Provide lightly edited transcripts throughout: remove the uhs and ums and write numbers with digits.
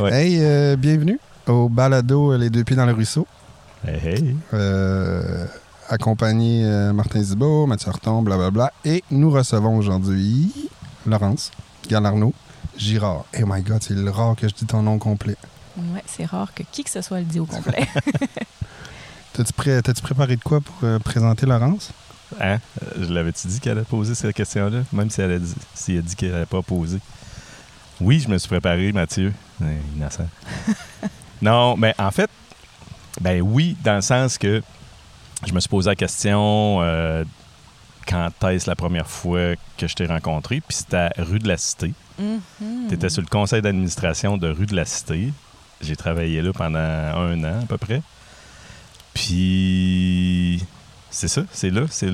Ouais. Hey, bienvenue au balado Les Deux Pieds dans le Ruisseau. Hey, hey. Accompagné Martin Zibault, Mathieu Horton, blablabla. Et nous recevons aujourd'hui Laurence Galarneau Girard. Oh my God, c'est rare que je dis ton nom complet. Ouais, c'est rare que qui que ce soit le dit au complet. T'as-tu préparé de quoi pour présenter Laurence? Hein? Je l'avais-tu dit qu'elle allait poser cette question-là? Même si elle a dit qu'elle n'allait pas poser. Oui, je me suis préparé, Mathieu. Innocent. Non, mais en fait, ben oui, dans le sens que je me suis posé la question quand est-ce la première fois que je t'ai rencontré? Puis c'était à Rue de la Cité. Mm-hmm. Tu étais sur le conseil d'administration de Rue de la Cité. J'ai travaillé là pendant un an à peu près. Puis... c'est ça, c'est là. C'est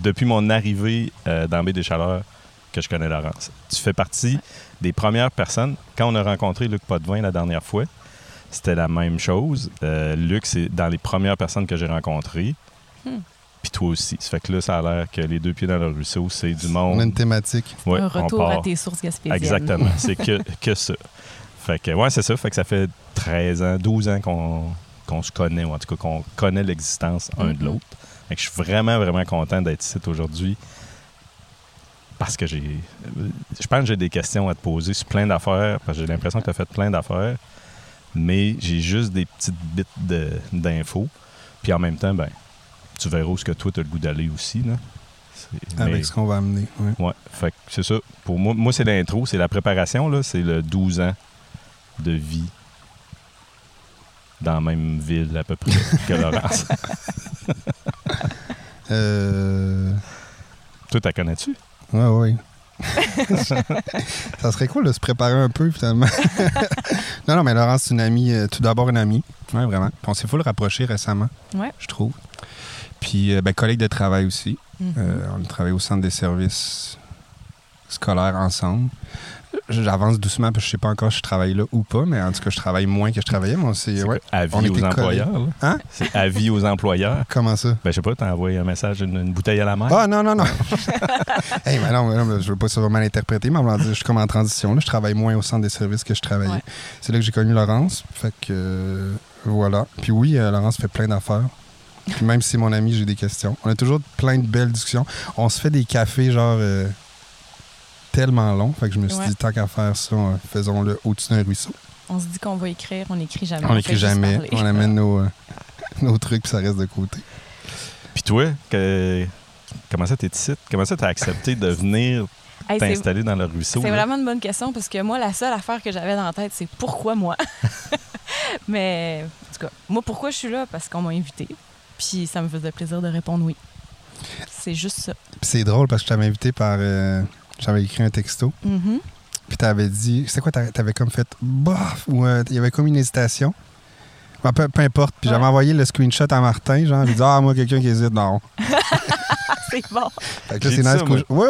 depuis mon arrivée dans Baie-des-Chaleurs que je connais Laurence. Tu fais partie des premières personnes. Quand on a rencontré Luc Potvin la dernière fois, c'était la même chose. Luc, c'est dans les premières personnes que j'ai rencontrées. Puis toi aussi. Ça fait que là, ça a l'air que Les Deux Pieds dans le Ruisseau, c'est du monde. On a une thématique. Ouais, un retour à tes sources gaspésiennes. Exactement. C'est que ça. Fait que, ouais, c'est ça. Fait que ça fait 13 ans, 12 ans qu'on se connaît, ou en tout cas qu'on connaît l'existence un de l'autre. Fait que je suis vraiment, vraiment content d'être ici aujourd'hui parce que je pense que j'ai des questions à te poser sur plein d'affaires, parce que j'ai l'impression que tu as fait plein d'affaires, mais j'ai juste des petites bits d'infos. Puis en même temps, ben tu verras où ce que toi, tu as le goût d'aller aussi. Là. Avec ce qu'on va amener. Oui. Ouais, fait que c'est ça. Pour moi, c'est l'intro, c'est la préparation, là, c'est le 12 ans de vie dans la même ville, à peu près, que Laurence. Toi, t'as connais-tu? Oui, oui. Ça serait cool de se préparer un peu, finalement. non, mais Laurence, c'est une amie, tout d'abord une amie. Oui, vraiment. Puis on s'est full rapproché récemment, je trouve. Puis, collègue de travail aussi. Mm-hmm. On a travaillé au centre des services scolaires ensemble. J'avance doucement parce que je sais pas encore si je travaille là ou pas, mais en tout cas, je travaille moins que je travaillais. Mais avis aux employeurs. Là. Hein? C'est avis aux employeurs. Comment ça? Ben, je sais pas, t'as envoyé un message, une bouteille à la mer. Ah, non. Hey, ben non, je veux pas ça mal interpréter, mais on va dire, je suis comme en transition. Là, je travaille moins au centre des services que je travaillais. Ouais. C'est là que j'ai connu Laurence. Fait que, voilà. Puis oui, Laurence fait plein d'affaires. Puis même si c'est mon ami, j'ai des questions. On a toujours plein de belles discussions. On se fait des cafés, genre... tellement long, fait que je me suis dit, tant qu'à faire ça, faisons-le au-dessus d'un ruisseau. On se dit qu'on va écrire, on n'écrit jamais. On n'écrit jamais, on amène nos trucs puis ça reste de côté. Puis toi, comment ça t'es ici? Comment ça t'as accepté de venir t'installer dans le ruisseau? C'est vraiment une bonne question, parce que moi, la seule affaire que j'avais dans la tête, c'est pourquoi moi? Mais, en tout cas, moi, pourquoi je suis là? Parce qu'on m'a invité, puis ça me faisait plaisir de répondre oui. C'est juste ça. Puis c'est drôle, parce que je t'avais invité par... J'avais écrit un texto. Mm-hmm. Puis t'avais dit... C'était quoi? T'avais comme fait... bof! Ou il y avait comme une hésitation. Ben, peu importe. Puis j'avais envoyé le screenshot à Martin. Genre, il dit « Ah, moi, quelqu'un qui hésite. » Non. C'est bon. Fait que là, c'est nice. Oui.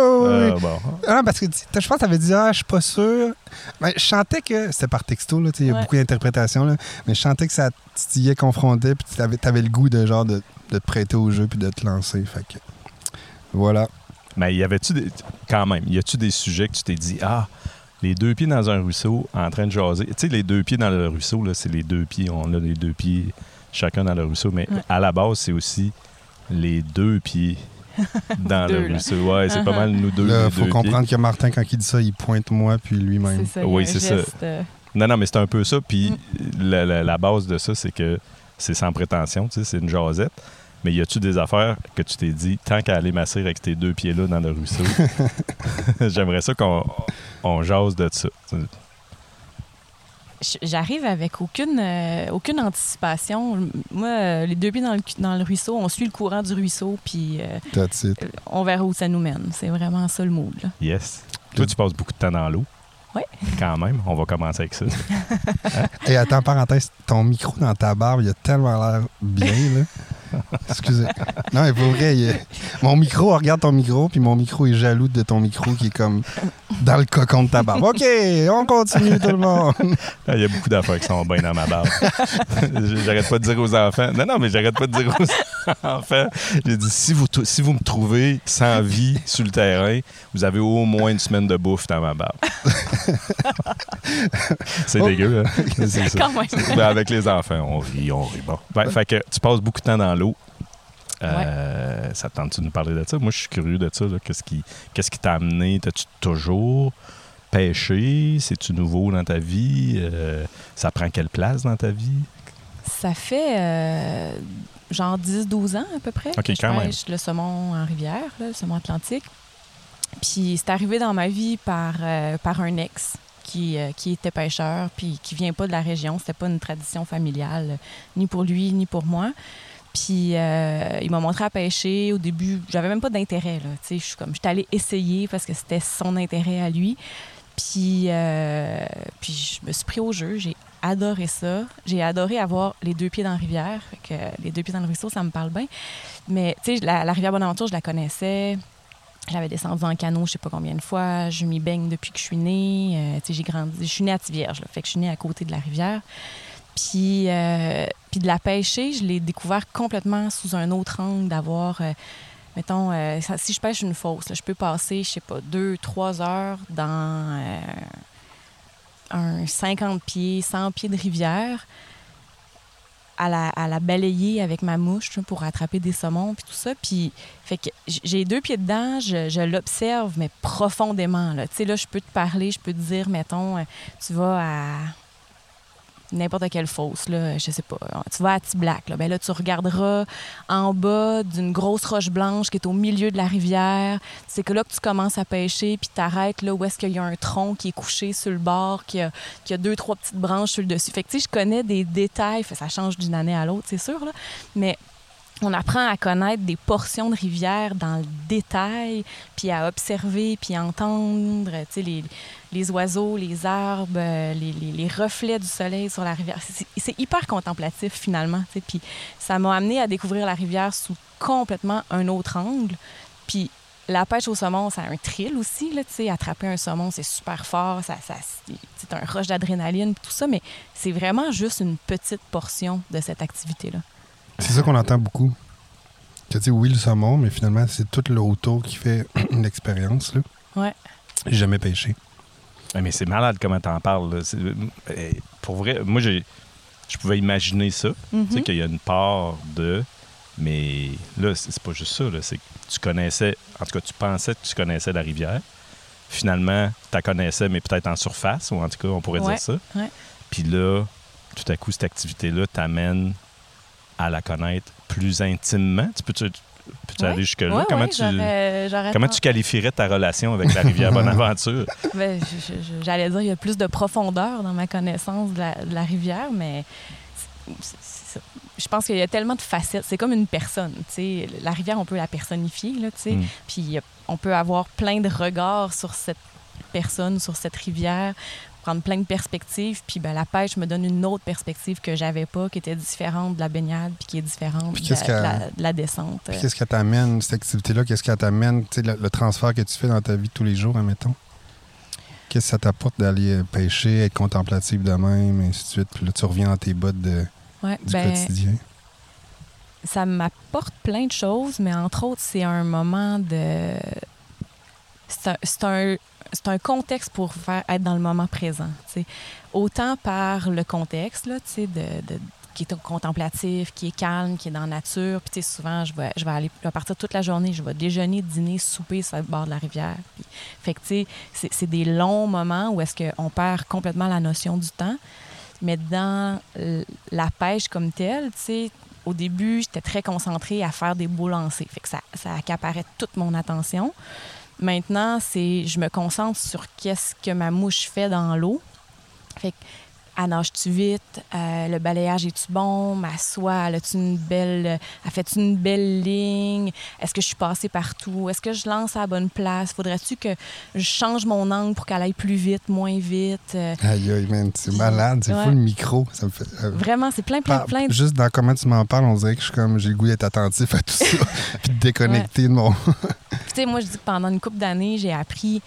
Bon. Non, parce que je pense que t'avais dit « Ah, je suis pas sûr. » Ben, je sentais que... C'était par texto, là. Il y a beaucoup d'interprétations, là. Mais je sentais que ça titillait, confrontait. Puis t'avais le goût de genre de te prêter au jeu puis de te lancer. Fait que... Voilà. Mais y avait-tu y a-tu des sujets que tu t'es dit, ah, les deux pieds dans un ruisseau en train de jaser? Tu sais, les deux pieds dans le ruisseau, là, c'est les deux pieds, on a les deux pieds chacun dans le ruisseau, mais à la base, c'est aussi les deux pieds dans le ruisseau. Ouais, c'est pas mal nous deux. Il faut comprendre que Martin, quand il dit ça, il pointe moi puis lui-même. C'est ça, oui, c'est ça. Non, mais c'est un peu ça. Puis la base de ça, c'est que c'est sans prétention, tu sais, c'est une jasette. Mais y a-tu des affaires que tu t'es dit, tant qu'à aller masser avec tes deux pieds-là dans le ruisseau, j'aimerais ça qu'on jase de ça. J'arrive avec aucune anticipation. Moi, les deux pieds dans le ruisseau, on suit le courant du ruisseau, puis on verra où ça nous mène. C'est vraiment ça le mood. Là. Yes. Toi, tu passes beaucoup de temps dans l'eau. Oui. Quand même, on va commencer avec ça. Hein? Et attends, parenthèse, ton micro dans ta barbe, il a tellement l'air bien, là. Excusez. Non, mais pour vrai, mon micro, regarde ton micro, puis mon micro est jaloux de ton micro qui est comme dans le cocon de ta barbe. OK, on continue, tout le monde. Il y a beaucoup d'affaires qui sont bien dans ma barbe. J'arrête pas de dire aux enfants. Non, mais j'arrête pas de dire aux enfants. En fait, j'ai dit, si vous me trouvez sans vie sur le terrain, vous avez au moins une semaine de bouffe dans ma barbe. C'est dégueu, hein? C'est ça. Quand même. Ben, avec les enfants, on rit. Bon. Ben, fait que tu passes beaucoup de temps dans l'eau. Ouais. Ça te tente-tu de nous parler de ça? Moi, je suis curieux de ça. Là. Qu'est-ce qui t'a amené? T'as-tu toujours pêché? C'est-tu nouveau dans ta vie? Ça prend quelle place dans ta vie? Ça fait genre 10-12 ans à peu près que je pêche le saumon en rivière, là, le saumon atlantique. Puis c'est arrivé dans ma vie par un ex qui était pêcheur puis qui vient pas de la région. C'était pas une tradition familiale, ni pour lui, ni pour moi. Puis il m'a montré à pêcher. Au début, j'avais même pas d'intérêt, là. Tu sais, j'étais allée essayer parce que c'était son intérêt à lui. Puis je me suis pris au jeu. J'ai adoré ça. J'ai adoré avoir les deux pieds dans la rivière. Fait que les deux pieds dans le ruisseau, ça me parle bien. Mais tu sais, la rivière Bonaventure, je la connaissais. J'avais descendu en canot, je sais pas combien de fois. Je m'y baigne depuis que je suis née. Tu sais, j'ai grandi. Je suis née à Tivierge, là. Fait que je suis née à côté de la rivière. Puis de la pêcher, je l'ai découvert complètement sous un autre angle, d'avoir, mettons, si je pêche une fosse, là, je peux passer, je sais pas, 2-3 heures dans un 50 pieds, 100 pieds de rivière à la balayer avec ma mouche pour attraper des saumons, puis tout ça. Puis, fait que j'ai deux pieds dedans, je l'observe, mais profondément, là. Tu sais, là, je peux te parler, je peux te dire, mettons, tu vas à n'importe quelle fosse, là, je sais pas. Tu vas à T-Black, là, ben là, tu regarderas en bas d'une grosse roche blanche qui est au milieu de la rivière. C'est que là que tu commences à pêcher, puis t'arrêtes là où est-ce qu'il y a un tronc qui est couché sur le bord, qui a 2-3 petites branches sur le dessus. Fait que, tu sais, je connais des détails. Ça change d'une année à l'autre, c'est sûr, là. Mais on apprend à connaître des portions de rivière dans le détail, puis à observer, puis à entendre, tu sais, les oiseaux, les arbres, les reflets du soleil sur la rivière. C'est hyper contemplatif, finalement, tu sais. Puis ça m'a amené à découvrir la rivière sous complètement un autre angle. Puis la pêche au saumon, c'est un thrill aussi, là, tu sais. Attraper un saumon, c'est super fort, ça, c'est un rush d'adrénaline, tout ça, mais c'est vraiment juste une petite portion de cette activité-là. C'est ça qu'on entend beaucoup. Que, tu sais, oui, le saumon, mais finalement, c'est tout l'auto qui fait l'expérience, là. Ouais. J'ai jamais pêché. Mais c'est malade comment t'en parles, là. Pour vrai, moi, je pouvais imaginer ça. Mm-hmm. Tu sais, qu'il y a une part de... Mais là, c'est pas juste ça, là. C'est que tu connaissais... En tout cas, tu pensais que tu connaissais la rivière. Finalement, t'as connaissais, mais peut-être en surface, ou en tout cas, on pourrait dire ça. Ouais. Puis là, tout à coup, cette activité-là t'amène à la connaître plus intimement. Tu peux-tu aller jusque-là? Oui, comment tu qualifierais ta relation avec la rivière Bonaventure? Ben, j'allais dire, il y a plus de profondeur dans ma connaissance de la rivière, mais c'est, je pense qu'il y a tellement de facettes. C'est comme une personne. T'sais. La rivière, on peut la personnifier, là, t'sais. Puis on peut avoir plein de regards sur cette personne, sur cette rivière, prendre plein de perspectives, puis ben, la pêche me donne une autre perspective que j'avais pas, qui était différente de la baignade, puis qui est différente de la descente. Puis qu'est-ce qu'elle t'amène, cette activité-là? Qu'est-ce qu'elle t'amène, le transfert que tu fais dans ta vie de tous les jours, admettons? Qu'est-ce que ça t'apporte d'aller pêcher, être contemplative de même, et ainsi de suite? Puis là, tu reviens dans tes bottes du quotidien. Ça m'apporte plein de choses, mais entre autres, c'est un moment de... C'est un contexte pour être dans le moment présent. T'sais. Autant par le contexte là, qui est contemplatif, qui est calme, qui est dans la nature. Puis souvent, je vais aller à partir toute la journée. Je vais déjeuner, dîner, souper sur le bord de la rivière. Puis, fait que, c'est des longs moments où est-ce qu'on perd complètement la notion du temps. Mais dans la pêche comme telle, au début, j'étais très concentrée à faire des beaux lancers. Fait que ça accaparait toute mon attention. Maintenant, je me concentre sur qu'est-ce que ma mouche fait dans l'eau. Fait que, elle nage-tu vite? Le balayage est-tu bon? Ma soie, elle fait-tu une belle ligne? Est-ce que je suis passée partout? Est-ce que je lance à la bonne place? Faudrait-tu que je change mon angle pour qu'elle aille plus vite, moins vite? Aïe, man, c'est malade. C'est fou le micro. Ça me fait, vraiment, c'est plein. Juste dans comment tu m'en parles, on dirait que je suis comme, j'ai le goût d'être attentif à tout ça puis de déconnecter de mon... Tu sais, moi, je dis que pendant une couple d'années, j'ai appris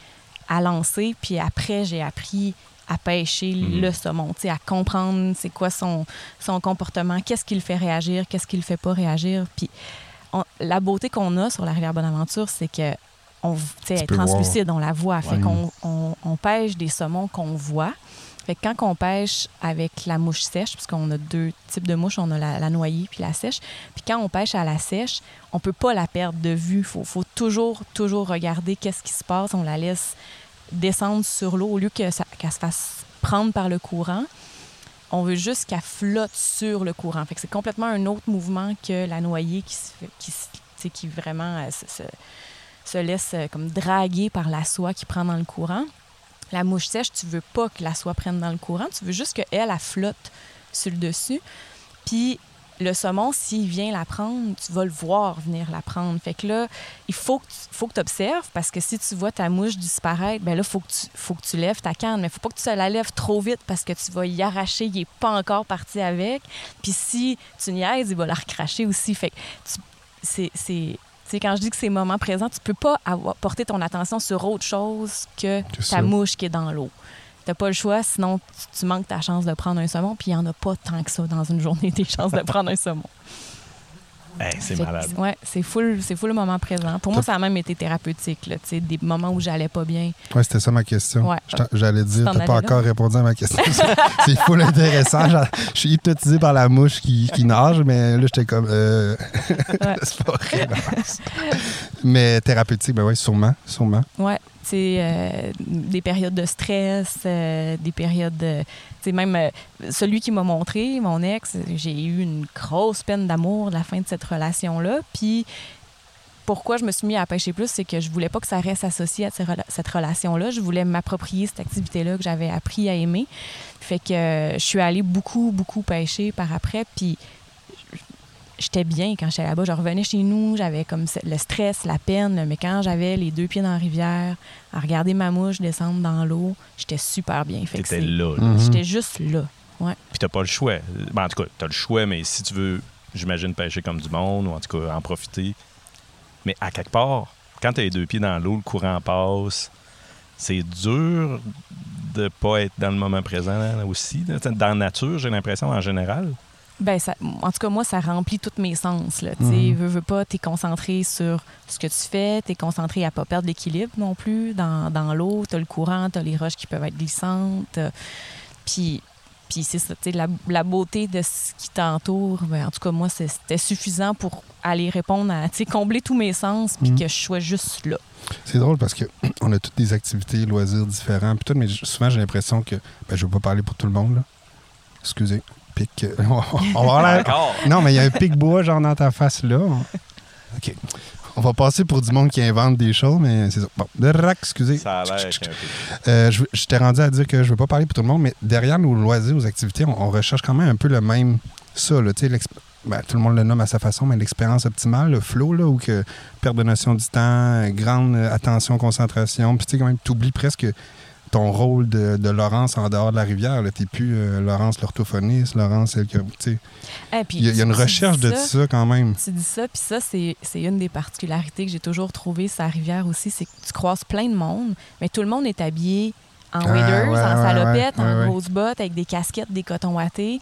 à lancer, puis après, j'ai appris à pêcher le saumon, à comprendre c'est quoi son comportement, qu'est-ce qui le fait réagir, qu'est-ce qui le fait pas réagir. Puis la beauté qu'on a sur la rivière Bonaventure, c'est que elle est translucide, on la voit. Fait qu'on pêche des saumons qu'on voit. Fait que quand on pêche avec la mouche sèche, puisqu'on a deux types de mouches, on a la noyée puis la sèche, puis quand on pêche à la sèche, on peut pas la perdre de vue. Il faut toujours regarder qu'est-ce qui se passe. On la laisse descendre sur l'eau au lieu qu'elle se fasse prendre par le courant. On veut juste qu'elle flotte sur le courant. Fait que c'est complètement un autre mouvement que la noyée qui vraiment se laisse comme draguer par la soie qui prend dans le courant. La mouche sèche, tu veux pas que la soie prenne dans le courant, tu veux juste qu'elle flotte sur le dessus. Puis le saumon, s'il vient la prendre, tu vas le voir venir la prendre. Fait que là, il faut que tu observes, parce que si tu vois ta mouche disparaître, bien là, il faut que tu lèves ta canne. Mais il ne faut pas que tu la lèves trop vite, parce que tu vas y arracher, il n'est pas encore parti avec. Puis si tu niaises, il va la recracher aussi. Fait que quand je dis que c'est moment présent, tu peux pas porter ton attention sur autre chose que ta mouche qui est dans l'eau. T'as pas le choix, sinon tu manques ta chance de prendre un saumon, puis il n'y en a pas tant que ça dans une journée des chances de prendre un saumon. Hey, c'est malade. Ouais, c'est fou le moment présent. Pour moi, ça a même été thérapeutique, là, des moments où j'allais pas bien. Oui, c'était ça ma question. Ouais. J'allais dire, t'as pas encore répondu à ma question. C'est fou l'intéressant. Je suis hypnotisé par la mouche qui nage, mais là, j'étais comme... C'est pas horrible. Mais thérapeutique, ben oui, sûrement. Oui, des périodes de stress, des périodes... celui qui m'a montré, mon ex, j'ai eu une grosse peine d'amour de la fin de cette relation-là. Puis pourquoi je me suis mis à pêcher plus, c'est que je voulais pas que ça reste associé à cette relation-là. Je voulais m'approprier cette activité-là que j'avais appris à aimer. Fait que je suis allée beaucoup, beaucoup pêcher par après. Puis j'étais bien quand j'étais là-bas. Je revenais chez nous, j'avais comme le stress, la peine. Mais quand j'avais les deux pieds dans la rivière, à regarder ma mouche descendre dans l'eau, j'étais super bien. T'étais là. J'étais juste là. Ouais. Puis t'as pas le choix. Ben, en tout cas, t'as le choix, mais si tu veux, j'imagine, pêcher comme du monde, ou en tout cas en profiter. Mais à quelque part, quand t'as les deux pieds dans l'eau, le courant passe, c'est dur de pas être dans le moment présent là, aussi. Dans la nature, j'ai l'impression, en général. Ben ça, en tout cas, moi, ça remplit tous mes sens. Là, veux pas, t'es concentré sur ce que tu fais, t'es concentré à pas perdre l'équilibre non plus dans l'eau, t'as le courant, t'as les roches qui peuvent être glissantes. Puis c'est ça, la beauté de ce qui t'entoure, ben, en tout cas, moi, c'était suffisant pour aller répondre à, combler tous mes sens, puis que je sois juste là. C'est drôle parce qu'on a toutes des activités, loisirs différents, puis tout, mais souvent, j'ai l'impression que, ben, je veux pas parler pour tout le monde, là. Excusez. Pic. On va aller... Non, mais il y a un pic bois, genre, dans ta face, là. OK. On va passer pour du monde qui invente des choses, mais c'est ça. Bon, excusez. Ça a l'air. Je t'ai rendu à dire que je veux pas parler pour tout le monde, mais derrière nos loisirs, nos activités, on recherche quand même un peu le même... Ça, là, tu sais, tout le monde le nomme à sa façon, mais l'expérience optimale, le flow, là, où que perte de notion du temps, grande attention, concentration, puis tu sais, quand même, t'oublies presque... ton rôle de Laurence en dehors de la rivière. Tu n'es plus Laurence l'orthophoniste, Laurence... Il y a une recherche de ça quand même. Tu dis ça, puis ça, c'est une des particularités que j'ai toujours trouvées sur la rivière aussi, c'est que tu croises plein de monde, mais tout le monde est habillé en waders, en salopettes, en grosses bottes, avec des casquettes, des cotons wattés.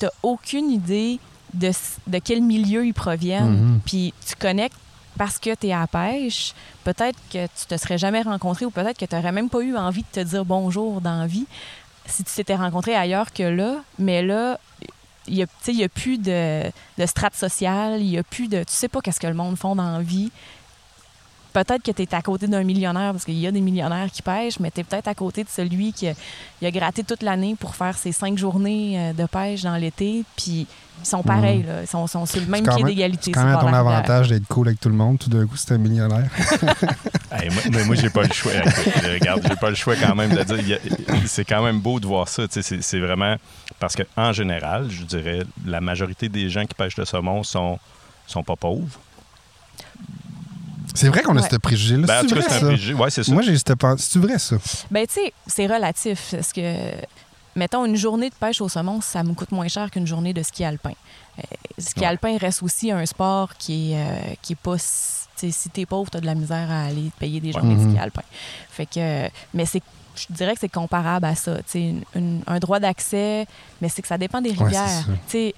Tu n'as aucune idée de quel milieu ils proviennent. Puis tu connectes parce que tu es à la pêche, peut-être que tu te serais jamais rencontré ou peut-être que tu n'aurais même pas eu envie de te dire bonjour dans la vie si tu t'étais rencontré ailleurs que là. Mais là, il n'y a plus de strate sociale, il n'y a plus de... Tu sais pas qu'est-ce que le monde font dans la vie. Peut-être que tu es à côté d'un millionnaire, parce qu'il y a des millionnaires qui pêchent, mais tu es peut-être à côté de celui qui a gratté toute l'année pour faire ses 5 journées de pêche dans l'été, puis ils sont pareils, là. Ils sont sur le même pied d'égalité. C'est quand même ton avantage d'être cool avec tout le monde. Tout d'un coup, c'est un millionnaire. Hey, moi, j'ai pas le choix. Regarde, j'ai pas le choix quand même de dire. C'est quand même beau de voir ça. C'est vraiment... Parce qu'en général, je dirais, la majorité des gens qui pêchent le saumon sont pas pauvres. C'est vrai qu'on a ce préjugé-là. Ben, c'est vrai, ça. Oui, c'est ça. Moi, j'ai ce préjugé. C'est vrai, ça. Ben, tu sais, c'est relatif. Parce que mettons, une journée de pêche au saumon, ça me coûte moins cher qu'une journée de ski alpin. Ski alpin reste aussi un sport qui est pas... Si t'es pauvre, t'as de la misère à aller payer des journées de ski alpin. Fait que... Mais c'est... Je dirais que c'est comparable à ça. Un droit d'accès, mais c'est que ça dépend des rivières. Ouais,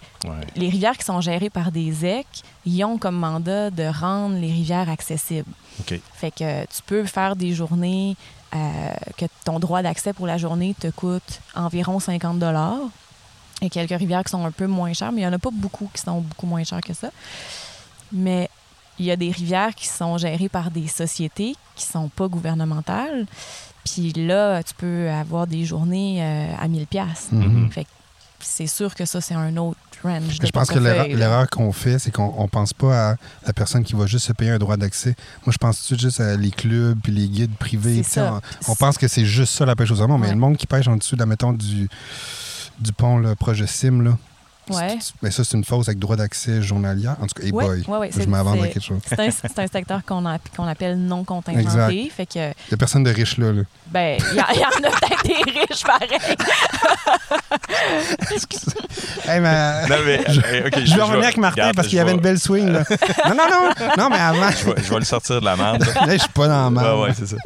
les rivières qui sont gérées par des ZEC, ils ont comme mandat de rendre les rivières accessibles. Okay. Fait que tu peux faire des journées que ton droit d'accès pour la journée te coûte environ 50 $ et quelques rivières qui sont un peu moins chères, mais il n'y en a pas beaucoup qui sont beaucoup moins chères que ça. Mais il y a des rivières qui sont gérées par des sociétés qui sont pas gouvernementales. Puis là, tu peux avoir des journées à 1000$. Mm-hmm. Fait que c'est sûr que ça, c'est un autre range. Je pense que l'erreur qu'on fait, c'est qu'on ne pense pas à la personne qui va juste se payer un droit d'accès. Moi, je pense tout de suite juste à les clubs puis les guides privés. On pense que c'est juste ça, la pêche aux saumons. Mais le monde qui pêche en dessous, là, mettons, du pont, le projet Sim, là. Ouais. Mais ça, c'est une fausse avec droit d'accès journalier. En tout cas, je m'avance à quelque chose. C'est un secteur qu'on appelle non contingenté. Exact. Fait que, il y a personne de riche là. Ben, il y en a peut-être des riches pareil. Excusez. Hey, mais... Non, mais, okay, je vais revenir avec Martin parce qu'il y avait une belle swing. Là. Non, mais avant. Je vais le sortir de la merde. Là, je suis pas dans la merde. Ah, ouais, c'est ça.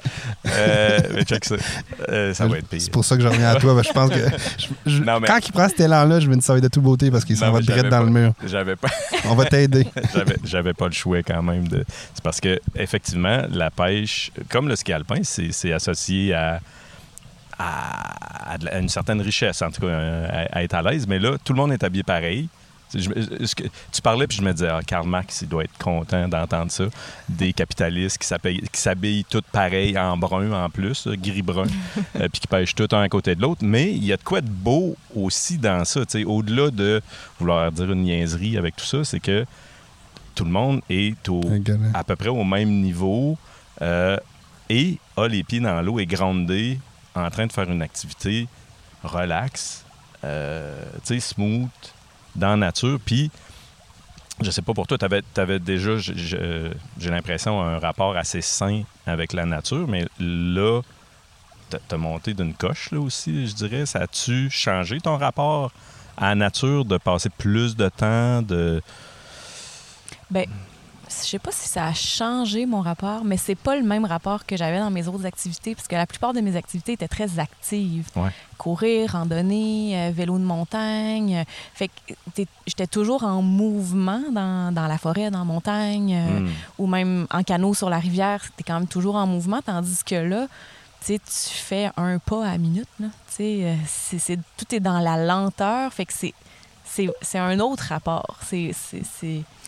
Mais check ça. Ça va être pire. C'est pour ça que je reviens à toi. Je pense que. Quand il prend cet élan-là, je me dis ça va être de tout beauté. Parce qu'il s'en va direct dans le mur. J'avais pas. On va t'aider. J'avais pas le choix quand même. C'est parce que, effectivement, la pêche, comme le ski alpin, c'est associé à une certaine richesse, en tout cas, à être à l'aise. Mais là, tout le monde est habillé pareil. Tu parlais, puis je me disais, Karl Marx, il doit être content d'entendre ça. Des capitalistes qui s'habillent tous pareil, en brun en plus, gris-brun, puis qui pêchent tout un à côté de l'autre. Mais il y a de quoi de beau aussi dans ça. T'sais, au-delà de vouloir dire une niaiserie avec tout ça, c'est que tout le monde est à peu près au même niveau et a les pieds dans l'eau et grondé en train de faire une activité relax, smooth, dans la nature. Puis, je sais pas pour toi, t'avais déjà, j'ai l'impression, un rapport assez sain avec la nature, mais là, t'as monté d'une coche, là aussi, je dirais. Ça a-tu changé ton rapport à la nature, de passer plus de temps, Bien, je sais pas si ça a changé mon rapport, mais c'est pas le même rapport que j'avais dans mes autres activités, parce que la plupart de mes activités étaient très actives. Ouais. Courir, randonnée, vélo de montagne. Fait que j'étais toujours en mouvement dans la forêt, dans la montagne, ou même en canot sur la rivière. T'es quand même toujours en mouvement, tandis que là, tu fais un pas à la minute. Là. Tout est dans la lenteur. Fait que c'est un autre rapport.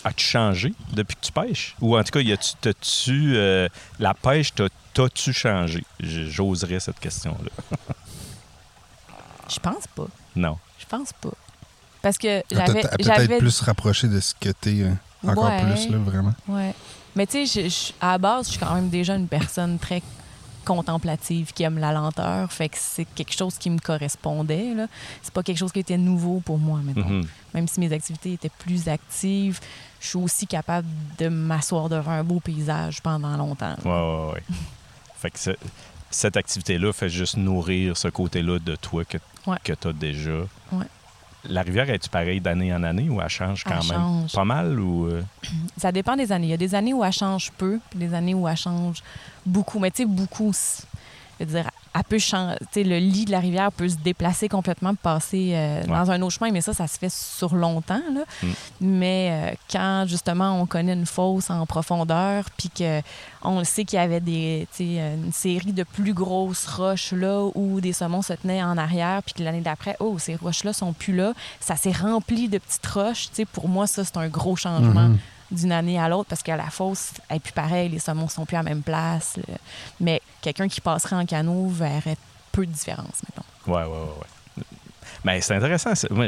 As-tu changé depuis que tu pêches? Ou en tout cas, la pêche, t'as-tu changé? J'oserais cette question-là. Je pense pas. Non. Je pense pas. Parce que peut-être plus rapproché de ce que t'es encore plus, là, vraiment. Oui. Mais tu sais, à la base, je suis quand même déjà une personne très contemplative qui aime la lenteur. Fait que c'est quelque chose qui me correspondait, là. C'est pas quelque chose qui était nouveau pour moi, maintenant. Mm-hmm. Même si mes activités étaient plus actives, je suis aussi capable de m'asseoir devant un beau paysage pendant longtemps. Oui. Fait que cette activité-là fait juste nourrir ce côté-là de toi que tu as déjà. Ouais. La rivière, est-tu pareille d'année en année ou elle change quand même? Pas mal ou... Ça dépend des années. Il y a des années où elle change peu, puis des années où elle change beaucoup. Mais tu sais, beaucoup, c'est-à-dire, elle peut changer. Le lit de la rivière peut se déplacer complètement, passer dans un autre chemin, mais ça se fait sur longtemps, là. Mais quand, justement, on connaît une fosse en profondeur, puis qu'on sait qu'il y avait une série de plus grosses roches là où des saumons se tenaient en arrière, puis que l'année d'après, ces roches-là sont plus là, ça s'est rempli de petites roches. Pour moi, ça, c'est un gros changement. Mm-hmm. D'une année à l'autre, parce qu'à la fosse, elle n'est plus pareille, les saumons ne sont plus à la même place. Mais quelqu'un qui passerait en canot verrait peu de différence, mettons. Oui. Mais c'est intéressant. Moi,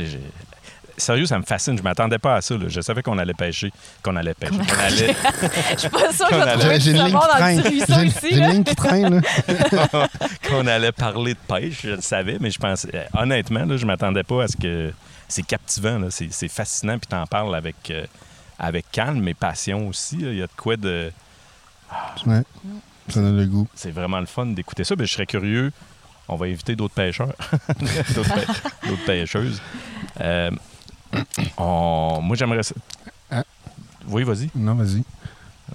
sérieux, ça me fascine. Je ne m'attendais pas à ça. Là. Je savais qu'on allait pêcher. Je ne suis pas sûre que je vais trouver dans le ici. J'ai une ligne qui traîne. Là. Qu'on allait parler de pêche, je le savais, mais je pensais... Honnêtement, là, je ne m'attendais pas à ce que... C'est captivant, là. C'est fascinant, puis tu en parles avec calme et passion aussi. Il y a de quoi de... Ça donne le goût. C'est vraiment le fun d'écouter ça. Mais je serais curieux on va inviter d'autres pêcheurs, d'autres pêcheuses. Moi, j'aimerais ça. Oui, vas-y. Non, vas-y.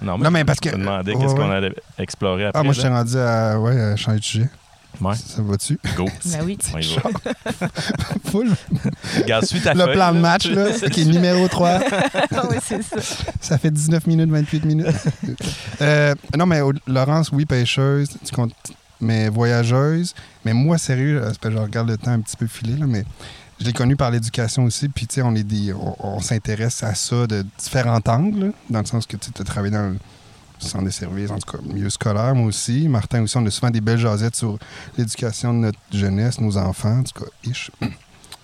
Non, mais parce que. Je me demandais qu'est-ce qu'on allait explorer après. Ah, moi, je t'ai rendu à, à changer de sujet. Ouais. Ça va-tu? Go. Ben oui, tu sais. Full. Regarde, suis ta feuille. Le plan de match, là, qui est numéro 3. Oui, c'est ça. Ça fait 19 minutes, 28 minutes. Non, mais Laurence, oui, pêcheuse, mais voyageuse. Mais moi, sérieux, parce que je regarde le temps un petit peu filer, là, mais je l'ai connu par l'éducation aussi. Puis, tu sais, on s'intéresse à ça de différents angles, là, dans le sens que tu as travaillé dans le centre des services, en tout cas, milieu scolaire, moi aussi. Martin aussi, on a souvent des belles jasettes sur l'éducation de notre jeunesse, nos enfants, en tout cas,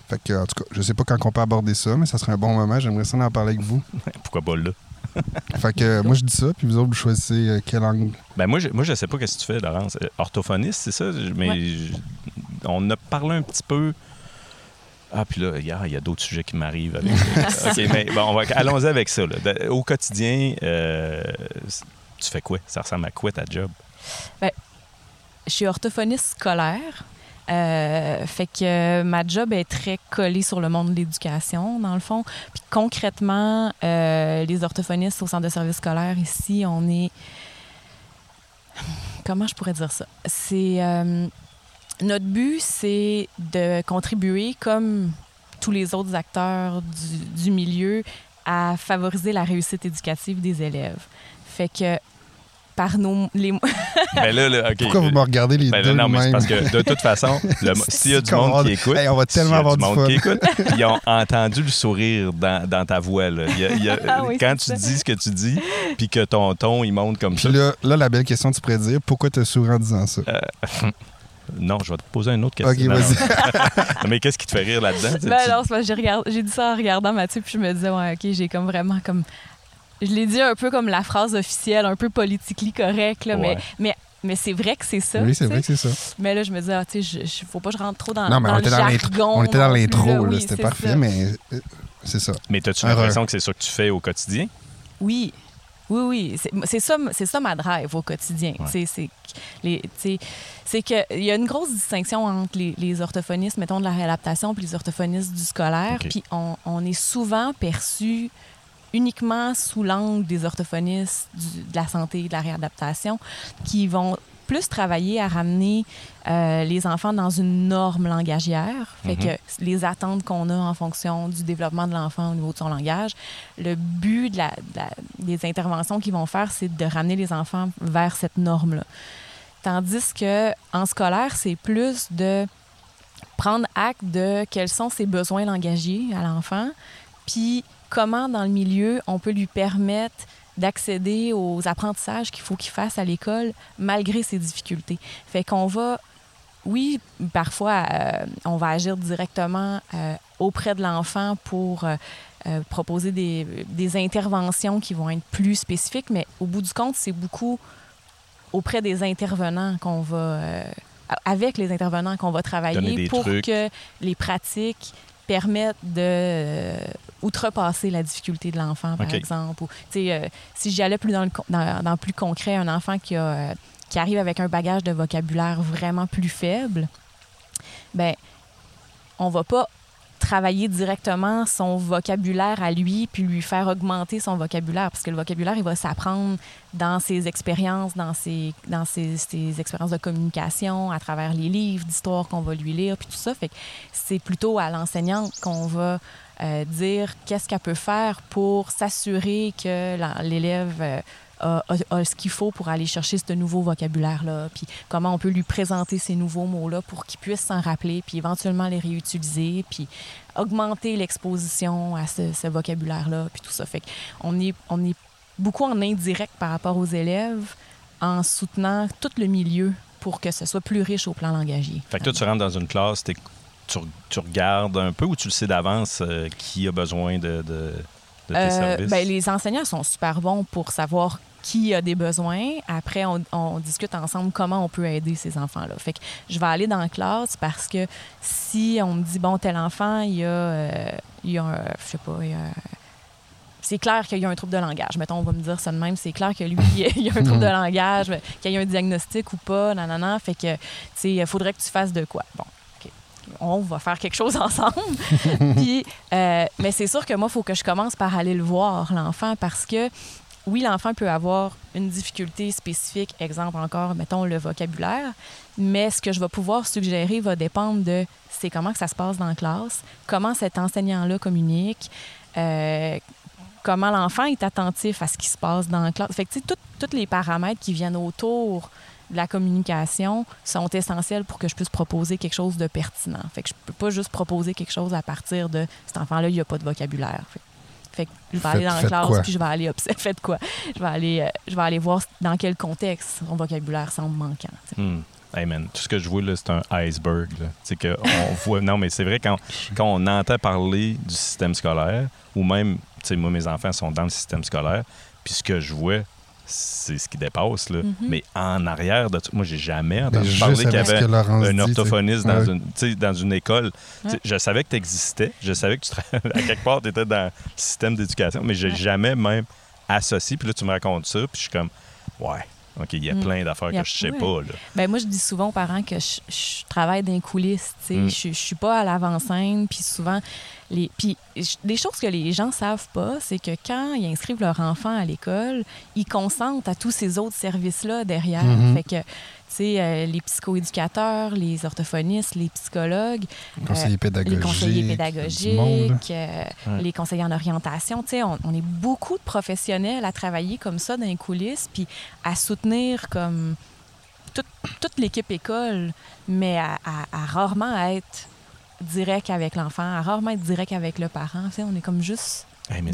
Fait que, en tout cas, je sais pas quand on peut aborder ça, mais ça serait un bon moment. J'aimerais ça en parler avec vous. Pourquoi pas là? Fait que moi, je dis ça, puis vous autres, vous choisissez quel angle. Ben moi, je sais pas qu'est-ce que tu fais, Laurence. Orthophoniste, c'est ça? Mais ouais. On a parlé un petit peu... Ah, puis là, il y a d'autres sujets qui m'arrivent avec ça. OK, mais bon, allons-y avec ça. Là. Au quotidien, tu fais quoi? Ça ressemble à quoi, ta job? Ben, je suis orthophoniste scolaire. Fait que ma job est très collée sur le monde de l'éducation, dans le fond. Puis concrètement, les orthophonistes au centre de services scolaires, ici, on est... Comment je pourrais dire ça? C'est... Notre but, c'est de contribuer, comme tous les autres acteurs du milieu, à favoriser la réussite éducative des élèves. Fait que par nos... Ben là, OK. Pourquoi vous me regardez les deux? Non, mais c'est parce que de toute façon, s'il y a du monde qui écoute, hey, on va tellement avoir du fun. Ils ont entendu le sourire dans ta voix. Là. Quand tu dis ce que tu dis, puis que ton ton, il monte comme ça. Puis là, la belle question, tu pourrais dire, pourquoi tu as souri en disant ça? Non, je vais te poser une autre question. OK, vas-y. Non, mais qu'est-ce qui te fait rire là-dedans? Non, c'est parce que j'ai dit ça en regardant Mathieu, puis je me disais, ouais, OK, j'ai comme vraiment comme... Je l'ai dit un peu comme la phrase officielle, un peu politiquement correcte, là, ouais. mais c'est vrai que c'est ça. Oui, c'est vrai que c'est ça. Mais là, je me disais, ah, tu sais, il ne faut pas que je rentre trop dans le jargon. On était dans l'intro, là, c'était parfait, ça. Mais c'est ça. Mais as-tu l'impression que c'est ça que tu fais au quotidien? Oui. C'est ça ma drive au quotidien. Ouais. C'est qu'il y a une grosse distinction entre les orthophonistes, mettons, de la réadaptation, puis les orthophonistes du scolaire. Okay. Puis on est souvent perçus uniquement sous l'angle des orthophonistes de la santé, de la réadaptation, qui vont plus travailler à ramener les enfants dans une norme langagière. Fait que les attentes qu'on a en fonction du développement de l'enfant au niveau de son langage, le but des interventions qu'ils vont faire, c'est de ramener les enfants vers cette norme-là. Tandis qu'en scolaire, c'est plus de prendre acte de quels sont ses besoins langagiers à l'enfant, puis comment, dans le milieu, on peut lui permettre d'accéder aux apprentissages qu'il faut qu'il fasse à l'école malgré ses difficultés. Fait qu'on va, oui, parfois, on va agir directement auprès de l'enfant pour proposer des interventions qui vont être plus spécifiques, mais au bout du compte, c'est beaucoup auprès des intervenants qu'on va... avec les intervenants qu'on va travailler pour trucs. Que les pratiques permettent de... outrepasser la difficulté de l'enfant, par exemple. Ou, si j'allais plus dans plus concret, un enfant qui arrive avec un bagage de vocabulaire vraiment plus faible, ben, on va pas travailler directement son vocabulaire à lui puis lui faire augmenter son vocabulaire, parce que le vocabulaire, il va s'apprendre dans ses expériences, dans ses expériences de communication, à travers les livres d'histoire qu'on va lui lire, puis tout ça. Fait que c'est plutôt à l'enseignante qu'on va... dire qu'est-ce qu'elle peut faire pour s'assurer que l'élève a ce qu'il faut pour aller chercher ce nouveau vocabulaire-là, puis comment on peut lui présenter ces nouveaux mots-là pour qu'il puisse s'en rappeler, puis éventuellement les réutiliser, puis augmenter l'exposition à ce vocabulaire-là, puis tout ça. Fait qu'on est beaucoup en indirect par rapport aux élèves en soutenant tout le milieu pour que ce soit plus riche au plan langagier. Fait que toi, tu rentres dans une classe, tu regardes un peu ou tu le sais d'avance qui a besoin de tes services? Ben, les enseignants sont super bons pour savoir qui a des besoins. Après, on discute ensemble comment on peut aider ces enfants-là. Fait que je vais aller dans la classe parce que si on me dit, bon, tel enfant, il a je sais pas, c'est clair qu'il y a un trouble de langage. Mettons, on va me dire ça de même. C'est clair que lui, il y a un trouble de langage, qu'il y a un diagnostic ou pas, nanana. Fait que, tu sais, il faudrait que tu fasses de quoi. Bon, OK, on va faire quelque chose ensemble. Puis, mais c'est sûr que moi, il faut que je commence par aller le voir, l'enfant, parce que, oui, l'enfant peut avoir une difficulté spécifique, exemple encore, mettons, le vocabulaire, mais ce que je vais pouvoir suggérer va dépendre de c'est comment que ça se passe dans la classe, comment cet enseignant-là communique, comment l'enfant est attentif à ce qui se passe dans la classe. Fait que, tu sais, tous les paramètres qui viennent autour de la communication sont essentiels pour que je puisse proposer quelque chose de pertinent. Fait que je peux pas juste proposer quelque chose à partir de « cet enfant-là, il n'a pas de vocabulaire ». Fait que je vais aller dans la classe, quoi? Puis je vais aller observer. Faites quoi? Je vais aller voir dans quel contexte son vocabulaire semble manquant. Hey man, tout ce que je vois, là, c'est un iceberg. C'est que on voit... Non, mais c'est vrai, quand on entend parler du système scolaire, ou même, tu sais, moi, mes enfants sont dans le système scolaire, puis ce que je vois, c'est ce qui dépasse, là. Mm-hmm. Mais en arrière de tout... Moi, j'ai jamais entendu parler qu'il y avait un orthophoniste dans une école. Ouais. Je savais que tu existais. Je savais que à quelque part, tu étais dans le système d'éducation, mais j'ai jamais même associé. Puis là, tu me racontes ça, puis je suis comme... Ouais, OK, il y a plein d'affaires que je sais pas, là. Bien, moi, je dis souvent aux parents que je travaille dans les coulisses, tu sais. Je suis pas à l'avant-scène, puis souvent... Des choses que les gens savent pas, c'est que quand ils inscrivent leur enfant à l'école, ils consentent à tous ces autres services-là derrière. Fait que, tu sais, les psychoéducateurs, les orthophonistes, les psychologues, les conseillers pédagogiques, les conseillers en orientation. Tu sais, on est beaucoup de professionnels à travailler comme ça dans les coulisses, puis à soutenir comme toute l'équipe école, mais à rarement être direct avec l'enfant, à rarement être direct avec le parent. Tu sais, on est comme juste... Hey, mais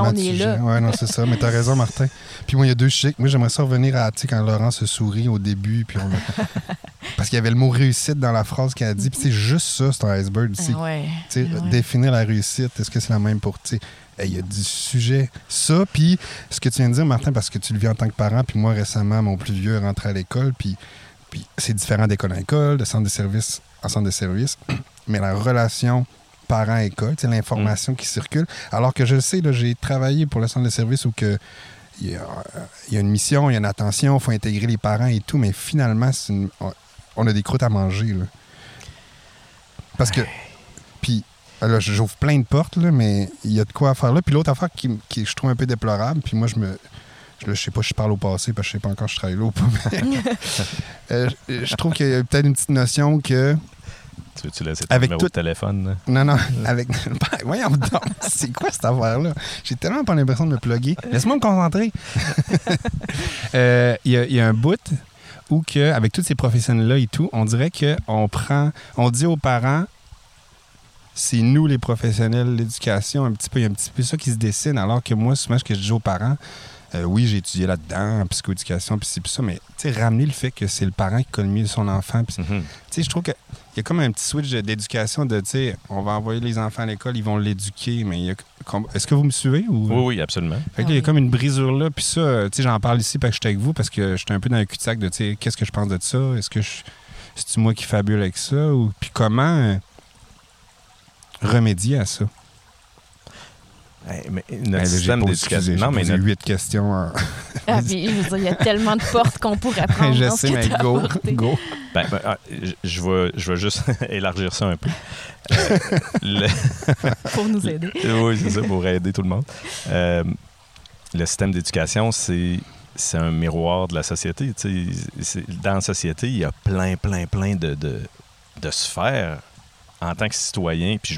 on est là. Ouais, non, c'est ça. Mais t'as raison, Martin. Puis moi, il y a deux chics. Moi, j'aimerais ça revenir à, tu sais, quand Laurence se sourit au début, puis parce qu'il y avait le mot réussite dans la phrase qu'elle a dit. Puis c'est juste ça, c'est un iceberg ici. Tu sais, définir la réussite, est-ce que c'est la même pour, tu sais... Il y a du sujet. Ça, puis ce que tu viens de dire, Martin, parce que tu le vis en tant que parent, puis moi, récemment, mon plus vieux est rentré à l'école, puis c'est différent d'école en école, de centre de service en centre de service, mais la relation parent-école, c'est l'information qui circule. Alors que je le sais, là, j'ai travaillé pour le centre de service où que il y a une mission, il y a une attention, il faut intégrer les parents et tout, mais finalement, on a des croûtes à manger, là. Parce que... Puis là, j'ouvre plein de portes, là, mais il y a de quoi à faire là. Puis l'autre affaire qui je trouve un peu déplorable, puis moi, je sais pas si je parle au passé, parce que je sais pas encore si je travaille là ou pas. Je trouve qu'il y a peut-être une petite notion que... Tu veux-tu laisser ton numéro de téléphone? Non. Avec... Voyons donc, c'est quoi cette affaire-là? J'ai tellement pas l'impression de me plugger. Laisse-moi me concentrer. Il y a un bout où, avec tous ces professionnels-là et tout, on dirait qu'on dit aux parents... C'est nous, les professionnels, l'éducation, un petit peu. Il y a un petit peu ça qui se dessine, alors que moi, souvent, ce que je dis aux parents, oui, j'ai étudié là-dedans, en psychoéducation, puis c'est plus ça, mais ramener le fait que c'est le parent qui connaît mieux son enfant. Je trouve qu'il y a comme un petit switch d'éducation de, on va envoyer les enfants à l'école, ils vont l'éduquer, mais est-ce que vous me suivez? Ou... Oui, absolument. Fait que là, il y a comme une brisure là, puis ça, j'en parle ici parce que je suis avec vous, parce que j'étais un peu dans le cul-de-sac de, qu'est-ce que je pense de ça? Est-ce que c'est-tu moi qui fabule avec ça? Ou puis comment... remédier à ça. Hey, mais notre système d'éducation... Non, mais 8 questions. Hein. Ah, puis, je veux dire, il y a tellement de portes qu'on pourrait prendre. Je sais, mais go. Ben, je vais juste élargir ça un peu. Pour nous aider. Oui, c'est ça, pour aider tout le monde. Le système d'éducation, c'est un miroir de la société. Dans la société, il y a plein de sphères en tant que citoyen, puis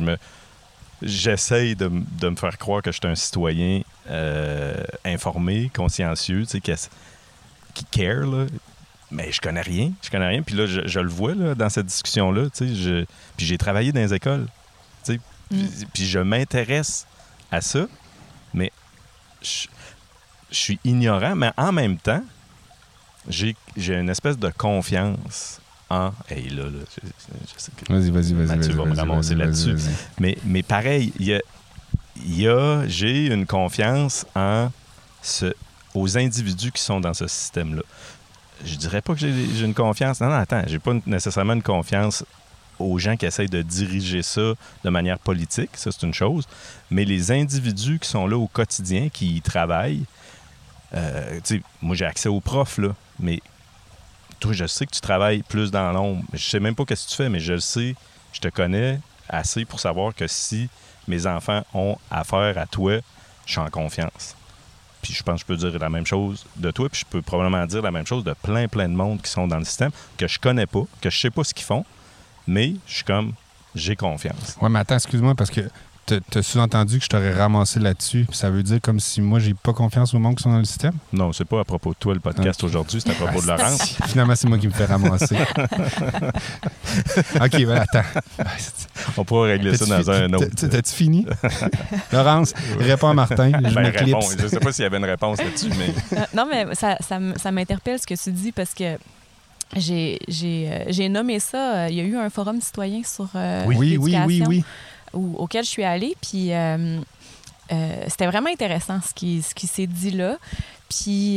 j'essaye de me faire croire que je suis un citoyen informé, consciencieux, tu sais, qui care, là. Mais je connais rien. Puis là, je le vois, là, dans cette discussion-là, tu sais, puis j'ai travaillé dans les écoles, tu sais, puis je m'intéresse à ça, mais je suis ignorant, mais en même temps, j'ai une espèce de confiance. Hey, là, je sais que vas-y, Mathieu va me ramasser là-dessus. Vas-y. Mais pareil, j'ai une confiance en aux individus qui sont dans ce système-là. Je dirais pas que j'ai une confiance. Non, attends, j'ai pas nécessairement une confiance aux gens qui essayent de diriger ça de manière politique, ça c'est une chose, mais les individus qui sont là au quotidien, qui y travaillent, tu sais, moi j'ai accès aux profs, là, mais toi je sais que tu travailles plus dans l'ombre, je sais même pas qu'est-ce que tu fais, mais je le sais, je te connais assez pour savoir que si mes enfants ont affaire à toi, je suis en confiance. Puis je pense que je peux dire la même chose de toi, puis je peux probablement dire la même chose de plein de monde qui sont dans le système, que je connais pas, que je sais pas ce qu'ils font, mais je suis comme, j'ai confiance. Ouais, mais attends, excuse-moi, parce que t'as sous-entendu que je t'aurais ramassé là-dessus, puis ça veut dire comme si moi, j'ai pas confiance au monde qui sont dans le système? Non, c'est pas à propos de toi, le podcast aujourd'hui, c'est à propos de Laurence. Finalement, c'est moi qui me fais ramasser. OK, ben attends. On pourra régler ça dans un autre. T'as-tu fini? Laurence, réponds à Martin. Je sais pas s'il y avait une réponse là-dessus, mais... Non, mais ça m'interpelle ce que tu dis, parce que j'ai nommé ça. Il y a eu un forum citoyen sur l'éducation auquel je suis allée, puis c'était vraiment intéressant ce qui s'est dit là. Puis...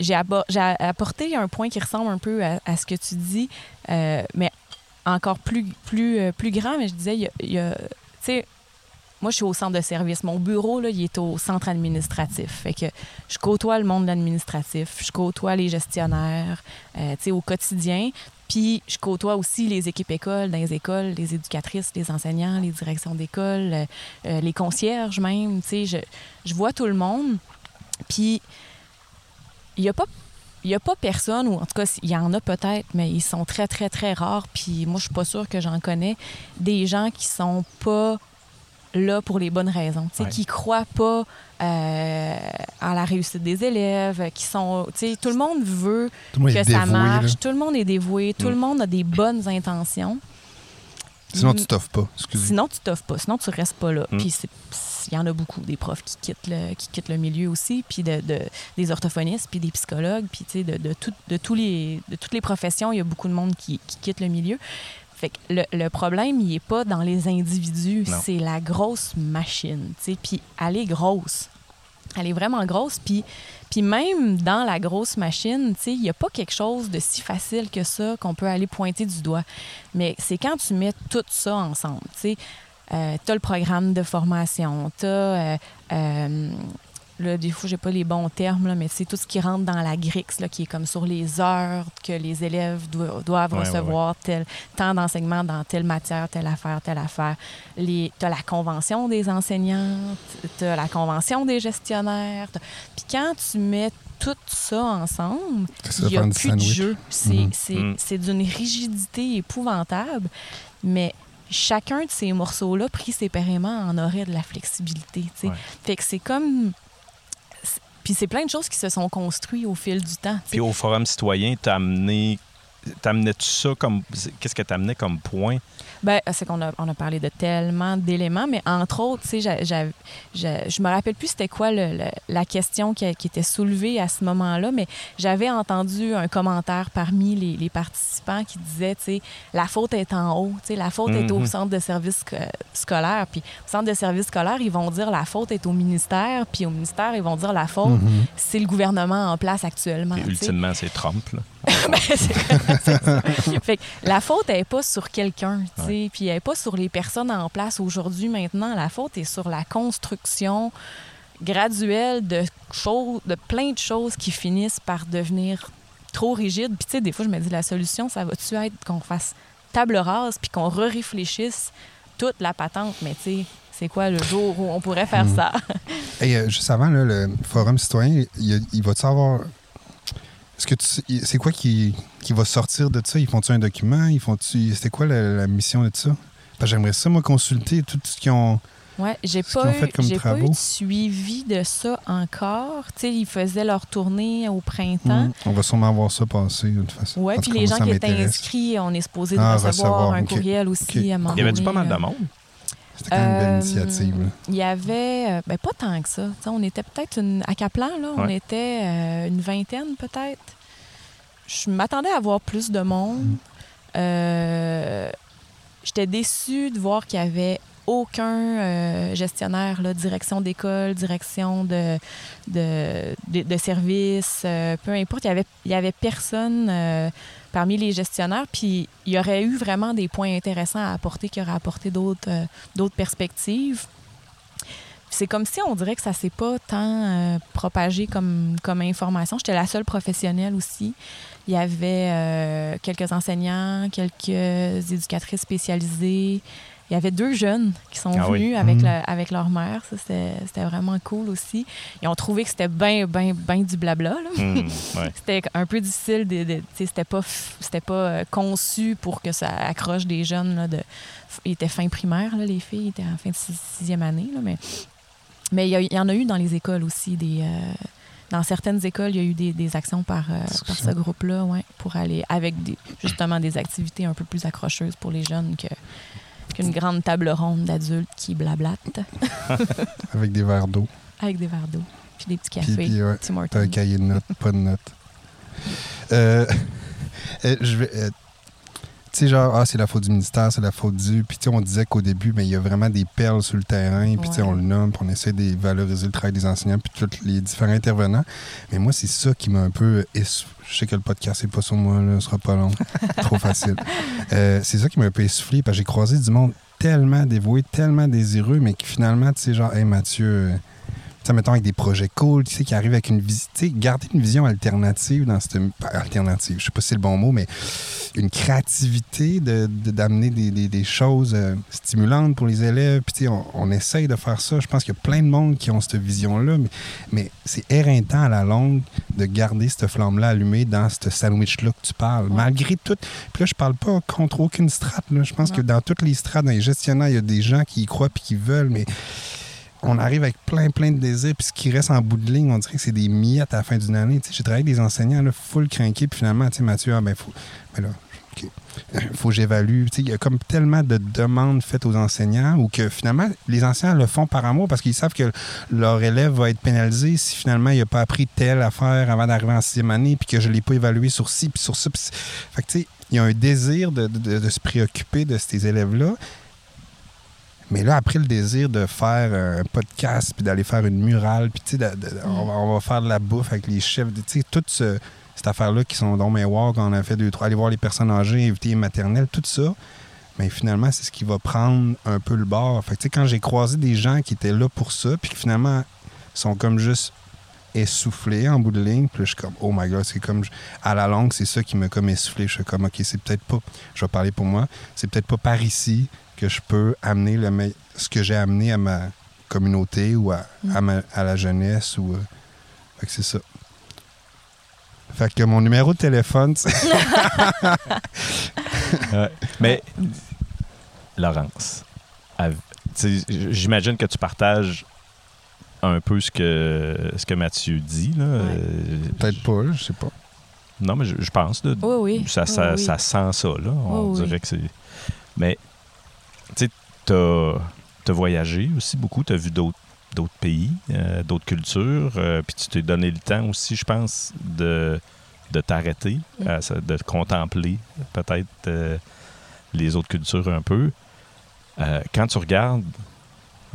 j'ai apporté un point qui ressemble un peu à ce que tu dis, mais encore plus grand. Mais je disais, tu sais, moi, je suis au centre de service. Mon bureau, là, il est au centre administratif. Fait que je côtoie le monde administratif, je côtoie les gestionnaires, tu sais, au quotidien. Puis je côtoie aussi les équipes écoles, dans les écoles, les éducatrices, les enseignants, les directions d'école, les concierges même. Tu sais, je vois tout le monde. Puis... Il n'y a pas personne, ou en tout cas, il y en a peut-être, mais ils sont très rares, puis moi, je suis pas sûre que j'en connais, des gens qui sont pas là pour les bonnes raisons, tu sais, qui croient pas à la réussite des élèves, qui sont... Tu sais, tout le monde veut que ça marche, là. Tout le monde est dévoué, tout le monde a des bonnes intentions. Sinon, tu t'offres pas, excusez-moi. Sinon, tu t'offres pas, sinon, tu restes pas là. Puis, il y en a beaucoup, des profs qui quittent le milieu aussi, puis des orthophonistes, puis des psychologues, puis, tu sais, de toutes les professions, il y a beaucoup de monde qui quitte le milieu. Fait que le problème, il est pas dans les individus, c'est la grosse machine, tu sais. Puis, elle est grosse. Elle est vraiment grosse, puis même dans la grosse machine, tu sais, il n'y a pas quelque chose de si facile que ça qu'on peut aller pointer du doigt. Mais c'est quand tu mets tout ça ensemble, tu sais, t'as le programme de formation, t'as... là, des fois, j'ai pas les bons termes, là, mais c'est tout ce qui rentre dans la grix, là, qui est comme sur les heures que les élèves doivent recevoir, tant d'enseignement dans telle matière, telle affaire. T'as la convention des enseignants, t'as la convention des gestionnaires. Puis quand tu mets tout ça ensemble, il n'y a plus de jeu. C'est d'une rigidité épouvantable, mais... Chacun de ces morceaux-là, pris séparément, en aurait de la flexibilité. Ouais. Fait que c'est comme... Puis c'est plein de choses qui se sont construites au fil du temps. Puis au Forum citoyen, t'amenais tout ça comme... Qu'est-ce que t'amenais comme point? Bien, c'est qu'on a parlé de tellement d'éléments, mais entre autres, tu sais, je me rappelle plus c'était quoi la question qui était soulevée à ce moment-là, mais j'avais entendu un commentaire parmi les participants qui disait, tu sais, la faute est en haut, tu sais, la faute est au centre de service scolaire. Puis au centre de service scolaire, ils vont dire la faute est au ministère, puis au ministère, ils vont dire la faute, c'est le gouvernement en place actuellement. Et ultimement, c'est Trump, là. Ben, c'est ça. Fait que la faute, elle n'est pas sur quelqu'un, tu sais, puis elle n'est pas sur les personnes en place aujourd'hui, maintenant. La faute est sur la construction graduelle de plein de choses qui finissent par devenir trop rigides. Puis, tu sais, des fois, je me dis, la solution, ça va-tu être qu'on fasse table rase puis qu'on réfléchisse toute la patente? Mais, tu sais, c'est quoi le jour où on pourrait faire ça? Hey, juste avant, là, le Forum citoyen, il va-tu avoir... Est-ce que c'est quoi qui va sortir de ça? Ils font-tu un document? C'était quoi la mission de ça? Parce que j'aimerais ça, moi, consulter tout ce qu'ils ont, fait comme travaux. J'ai pas eu de suivi de ça encore. T'sais, ils faisaient leur tournée au printemps. On va sûrement voir ça passer, de toute façon. Oui, puis les gens qui étaient inscrits, on est supposé recevoir un courriel aussi à un moment donné. Il y avait pas mal de monde. C'était quand même une belle initiative. Il y avait... Ben, pas tant que ça. T'sais, on était peut-être à Caplan, là, on était une vingtaine, peut-être. Je m'attendais à voir plus de monde. J'étais déçue de voir qu'il y avait aucun gestionnaire, là, direction d'école, direction de service, peu importe. Il y avait personne parmi les gestionnaires. Puis il y aurait eu vraiment des points intéressants à apporter qui auraient apporté d'autres perspectives. C'est comme si on dirait que ça ne s'est pas tant propagé comme information. J'étais la seule professionnelle aussi. Il y avait quelques enseignants, quelques éducatrices spécialisées. Il y avait 2 jeunes qui sont venus avec, avec leur mère. Ça, c'était vraiment cool aussi. Ils ont trouvé que c'était bien du blabla. Là. C'était un peu difficile. C'était pas conçu pour que ça accroche des jeunes. Là, ils étaient fin primaire, là, les filles. Ils étaient en fin de 6e année. Là, mais il y en a eu dans les écoles aussi. Dans certaines écoles, il y a eu des actions par ce groupe-là pour aller avec justement des activités un peu plus accrocheuses pour les jeunes qu'une grande table ronde d'adultes qui blablatent. Avec des verres d'eau. Puis des petits cafés. Puis un cahier de notes, pas de notes. Tu sais, genre, c'est la faute du ministère, c'est la faute du... Puis, tu sais, on disait qu'au début, il y a vraiment des perles sur le terrain. Puis, tu sais, on le nomme, puis on essaie de valoriser le travail des enseignants puis tous les différents intervenants. Mais moi, c'est ça qui m'a un peu... Je sais que le podcast, c'est pas sur moi, là, ce sera pas long. Trop facile. C'est ça qui m'a un peu essoufflé, parce que j'ai croisé du monde tellement dévoué, tellement désireux, mais qui finalement, tu sais, genre, « Hey, Mathieu... » Tu sais, mettons, avec des projets cool, tu sais, qui arrivent avec une visite, tu sais, garder une vision alternative dans cette... Alternative, je sais pas si c'est le bon mot, mais une créativité d'amener des choses stimulantes pour les élèves. Puis, tu sais, on essaye de faire ça. Je pense qu'il y a plein de monde qui ont cette vision-là, mais c'est éreintant à la longue de garder cette flamme-là allumée dans ce sandwich-là que tu parles. Ouais. Malgré tout... Puis là, je parle pas contre aucune strate, là. Je pense que dans toutes les strates, dans les gestionnaires, il y a des gens qui y croient puis qui veulent, mais... On arrive avec plein de désirs, puis ce qui reste en bout de ligne, on dirait que c'est des miettes à la fin d'une année. T'sais, j'ai travaillé avec des enseignants, là, full crinqués, puis finalement, tu sais, Mathieu, faut que j'évalue. Il y a comme tellement de demandes faites aux enseignants, ou que finalement, les enseignants le font par amour, parce qu'ils savent que leur élève va être pénalisé si finalement, il n'a pas appris telle affaire avant d'arriver en 6e année, puis que je ne l'ai pas évalué sur ci, puis sur ça. Pis... Fait que, tu sais, il y a un désir de se préoccuper de ces élèves-là. Mais là, après le désir de faire un podcast, puis d'aller faire une murale, puis tu sais, on va faire de la bouffe avec les chefs, tu sais, toute cette affaire-là qui sont dans mes walks, on a fait 2-3, aller voir les personnes âgées, éviter les maternelles, tout ça. Mais finalement, c'est ce qui va prendre un peu le bord. Fait que tu sais, quand j'ai croisé des gens qui étaient là pour ça, puis qui finalement sont comme juste essoufflés en bout de ligne, puis là, je suis comme, oh my God, c'est comme, à la longue, c'est ça qui m'a comme essoufflé. Je suis comme, OK, c'est peut-être pas, je vais parler pour moi, c'est peut-être pas par ici que je peux amener ce que j'ai amené à ma communauté ou à la jeunesse. Ou... Fait que c'est ça. Fait que mon numéro de téléphone, c'est... Mais, Laurence, j'imagine que tu partages un peu ce que Mathieu dit. Là. Peut-être pas, je sais pas. Non, mais je pense. Là, ça sent ça. Là. On dirait que c'est... Mais... Tu sais, t'as voyagé aussi beaucoup, t'as vu d'autres pays, d'autres cultures, puis tu t'es donné le temps aussi, je pense, de t'arrêter, de contempler peut-être les autres cultures un peu. Quand tu regardes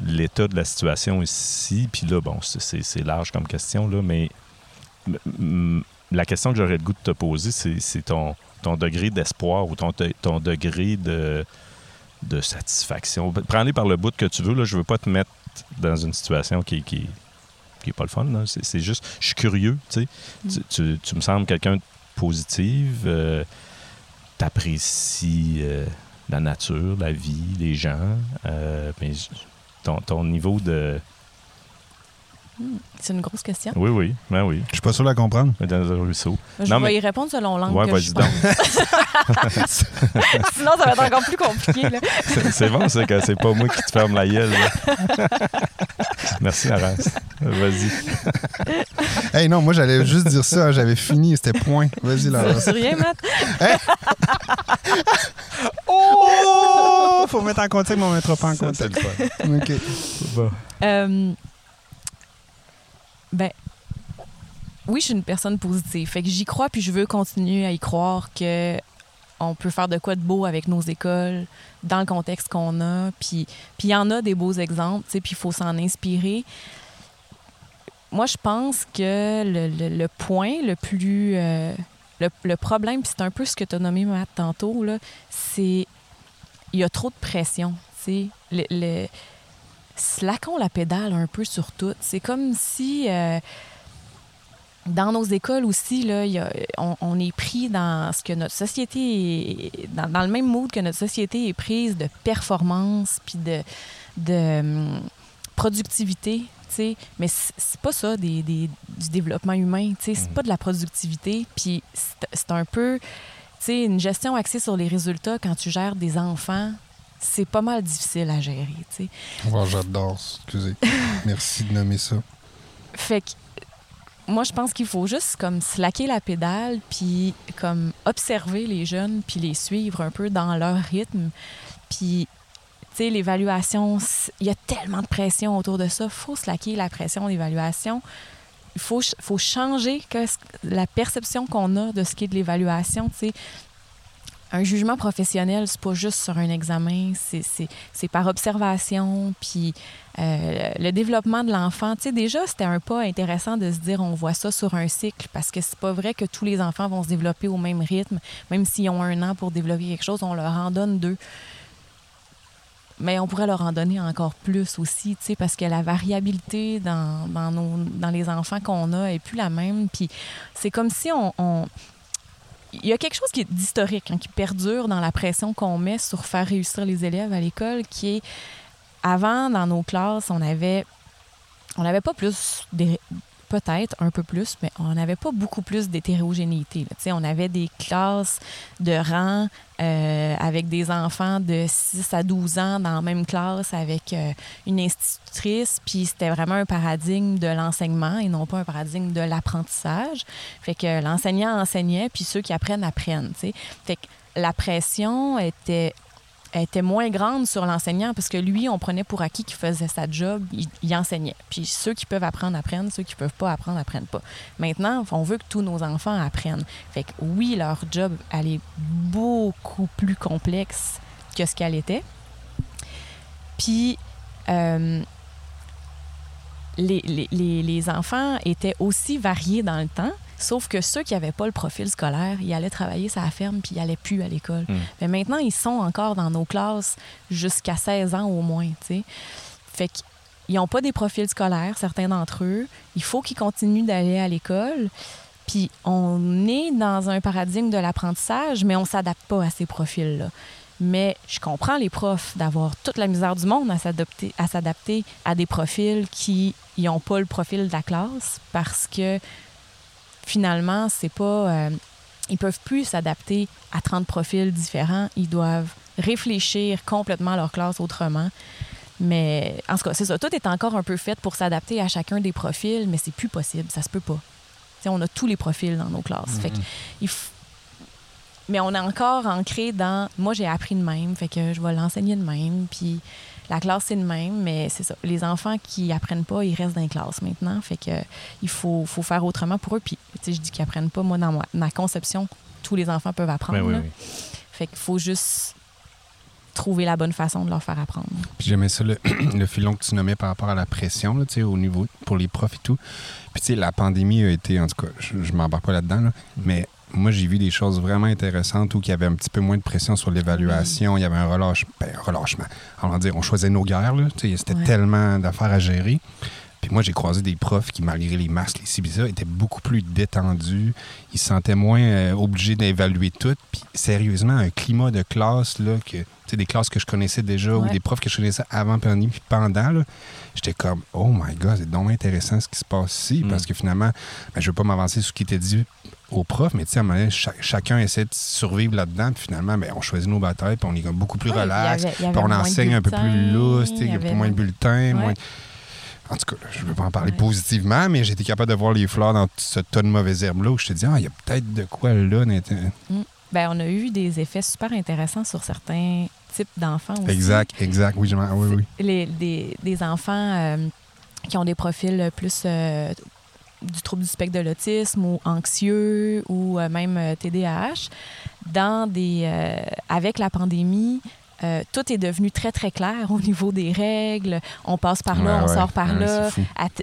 l'état de la situation ici, puis là, bon, c'est large comme question, là, mais la question que j'aurais le goût de te poser, c'est ton degré d'espoir ou ton degré de satisfaction. Prends-les par le bout que tu veux. Là, je veux pas te mettre dans une situation qui est pas le fun. Là. C'est juste... Je suis curieux. Tu me sembles quelqu'un de positif. T'apprécies la nature, la vie, les gens. Mais ton niveau de... C'est une grosse question. Oui. Ben oui. Je suis pas sûr de la comprendre. Dans le ruisseau. Je vais y répondre selon l'angle que je pense. Sinon, ça va être encore plus compliqué. Là. C'est bon, c'est que c'est pas moi qui te ferme la gueule. Merci, Laurence. Vas-y. Hey, non, moi, j'allais juste dire ça. J'avais fini. C'était point. Vas-y, Laurence. C'est rien, Matt. Hey! Oh! Faut mettre en contexte, mais on mettra pas en contexte. OK. Bon. Ben oui, je suis une personne positive. Fait que j'y crois, puis je veux continuer à y croire que on peut faire de quoi de beau avec nos écoles, dans le contexte qu'on a. Puis il y en a des beaux exemples, tu sais, puis il faut s'en inspirer. Moi, je pense que le point le plus... Le problème, puis c'est un peu ce que tu as nommé, Matt, tantôt, là, c'est il y a trop de pression, tu sais. Slackons la pédale un peu sur tout. C'est comme si... dans nos écoles aussi, là, on est pris dans ce que notre société est, dans le même mood que notre société est prise de performance puis de productivité, t'sais. Mais c'est pas ça du développement humain, t'sais. C'est pas de la productivité, puis c'est un peu, t'sais, une gestion axée sur les résultats quand tu gères des enfants. C'est pas mal difficile à gérer, t'sais. Oh, j'adore, excusez. Merci de nommer ça. Fait que moi, je pense qu'il faut juste comme slacker la pédale puis comme observer les jeunes puis les suivre un peu dans leur rythme. Puis, tu sais, l'évaluation, il y a tellement de pression autour de ça. Il faut slacker la pression d'évaluation. Il faut changer la perception qu'on a de ce qui est de l'évaluation, tu sais. Un jugement professionnel, c'est pas juste sur un examen, c'est par observation, puis le développement de l'enfant. Tu sais, déjà, c'était un pas intéressant de se dire on voit ça sur un cycle, parce que c'est pas vrai que tous les enfants vont se développer au même rythme. Même s'ils ont 1 an pour développer quelque chose, on leur en donne 2. Mais on pourrait leur en donner encore plus aussi, tu sais, parce que la variabilité dans les enfants qu'on a est plus la même. Puis c'est comme si il y a quelque chose qui est d'historique, hein, qui perdure dans la pression qu'on met sur faire réussir les élèves à l'école, qui est... Avant, dans nos classes, on n'avait pas plus... Peut-être un peu plus, mais on n'avait pas beaucoup plus d'hétérogénéité. Tu sais, on avait des classes de rang avec des enfants de 6 à 12 ans dans la même classe avec une institutrice, puis c'était vraiment un paradigme de l'enseignement et non pas un paradigme de l'apprentissage. Fait que l'enseignant enseignait, puis ceux qui apprennent, apprennent, tu sais. Fait que la pression était moins grande sur l'enseignant parce que lui, on prenait pour acquis qu'il faisait sa job, il enseignait. Puis ceux qui peuvent apprendre, apprennent. Ceux qui peuvent pas apprendre, apprennent pas. Maintenant, on veut que tous nos enfants apprennent. Fait que oui, leur job, elle est beaucoup plus complexe que ce qu'elle était. Puis les enfants étaient aussi variés dans le temps. Sauf que ceux qui n'avaient pas le profil scolaire, ils allaient travailler sur la ferme puis ils n'allaient plus à l'école. Mais maintenant, ils sont encore dans nos classes jusqu'à 16 ans au moins, tu sais. Fait qu'ils n'ont pas des profils scolaires, certains d'entre eux. Il faut qu'ils continuent d'aller à l'école. Puis on est dans un paradigme de l'apprentissage, mais on ne s'adapte pas à ces profils-là. Mais je comprends les profs d'avoir toute la misère du monde à s'adapter à des profils qui n'ont pas le profil de la classe parce que finalement, c'est pas... ils peuvent plus s'adapter à 30 profils différents. Ils doivent réfléchir complètement à leur classe autrement. Mais en tout cas, c'est ça. Tout est encore un peu fait pour s'adapter à chacun des profils, mais c'est plus possible. Ça se peut pas. T'sais, on a tous les profils dans nos classes. Fait que, mais on est encore ancré dans... Moi, j'ai appris de même, fait que je vais l'enseigner de même. Puis la classe, c'est de même, mais c'est ça. Les enfants qui apprennent pas, ils restent dans les classes maintenant. Fait que il faut faire autrement pour eux. Puis, tu sais, je dis qu'ils apprennent pas. Moi, dans ma conception, tous les enfants peuvent apprendre. Oui, oui. Fait qu'il faut juste trouver la bonne façon de leur faire apprendre. Puis j'aimais ça, le filon que tu nommais par rapport à la pression, là, tu sais, au niveau pour les profs et tout. Puis, tu sais, la pandémie a été... En tout cas, je m'embarque pas là-dedans, là, mais... Moi, j'ai vu des choses vraiment intéressantes où il y avait un petit peu moins de pression sur l'évaluation. Il y avait un relâchement. On va dire, on choisait nos guerres, là. C'était tellement d'affaires à gérer. Puis moi, j'ai croisé des profs qui, malgré les masques, les cibisa, étaient beaucoup plus détendus. Ils se sentaient moins obligés d'évaluer tout. Puis sérieusement, un climat de classe, là, que, tu sais, des classes que je connaissais déjà ou des profs que je connaissais avant pandémie puis pendant, là, j'étais comme « Oh my God, c'est donc intéressant ce qui se passe ici. » Parce que finalement, je veux pas m'avancer sur ce qui était dit aux profs, mais tu sais, à un moment donné, chacun essaie de survivre là-dedans. Puis finalement, on choisit nos batailles puis on est comme beaucoup plus relax. Puis on enseigne un peu plus lousse. Il y a moins de bulletins, moins... En tout cas, je ne veux pas en parler positivement, mais j'étais capable de voir les fleurs dans ce tas de mauvaises herbes-là où je te dis, il y a peut-être de quoi là. Bien, on a eu des effets super intéressants sur certains types d'enfants aussi. Exact. Oui. Des enfants qui ont des profils plus du trouble du spectre de l'autisme ou anxieux ou même TDAH, avec la pandémie, tout est devenu très, très clair au niveau des règles. On passe par là, sort par là,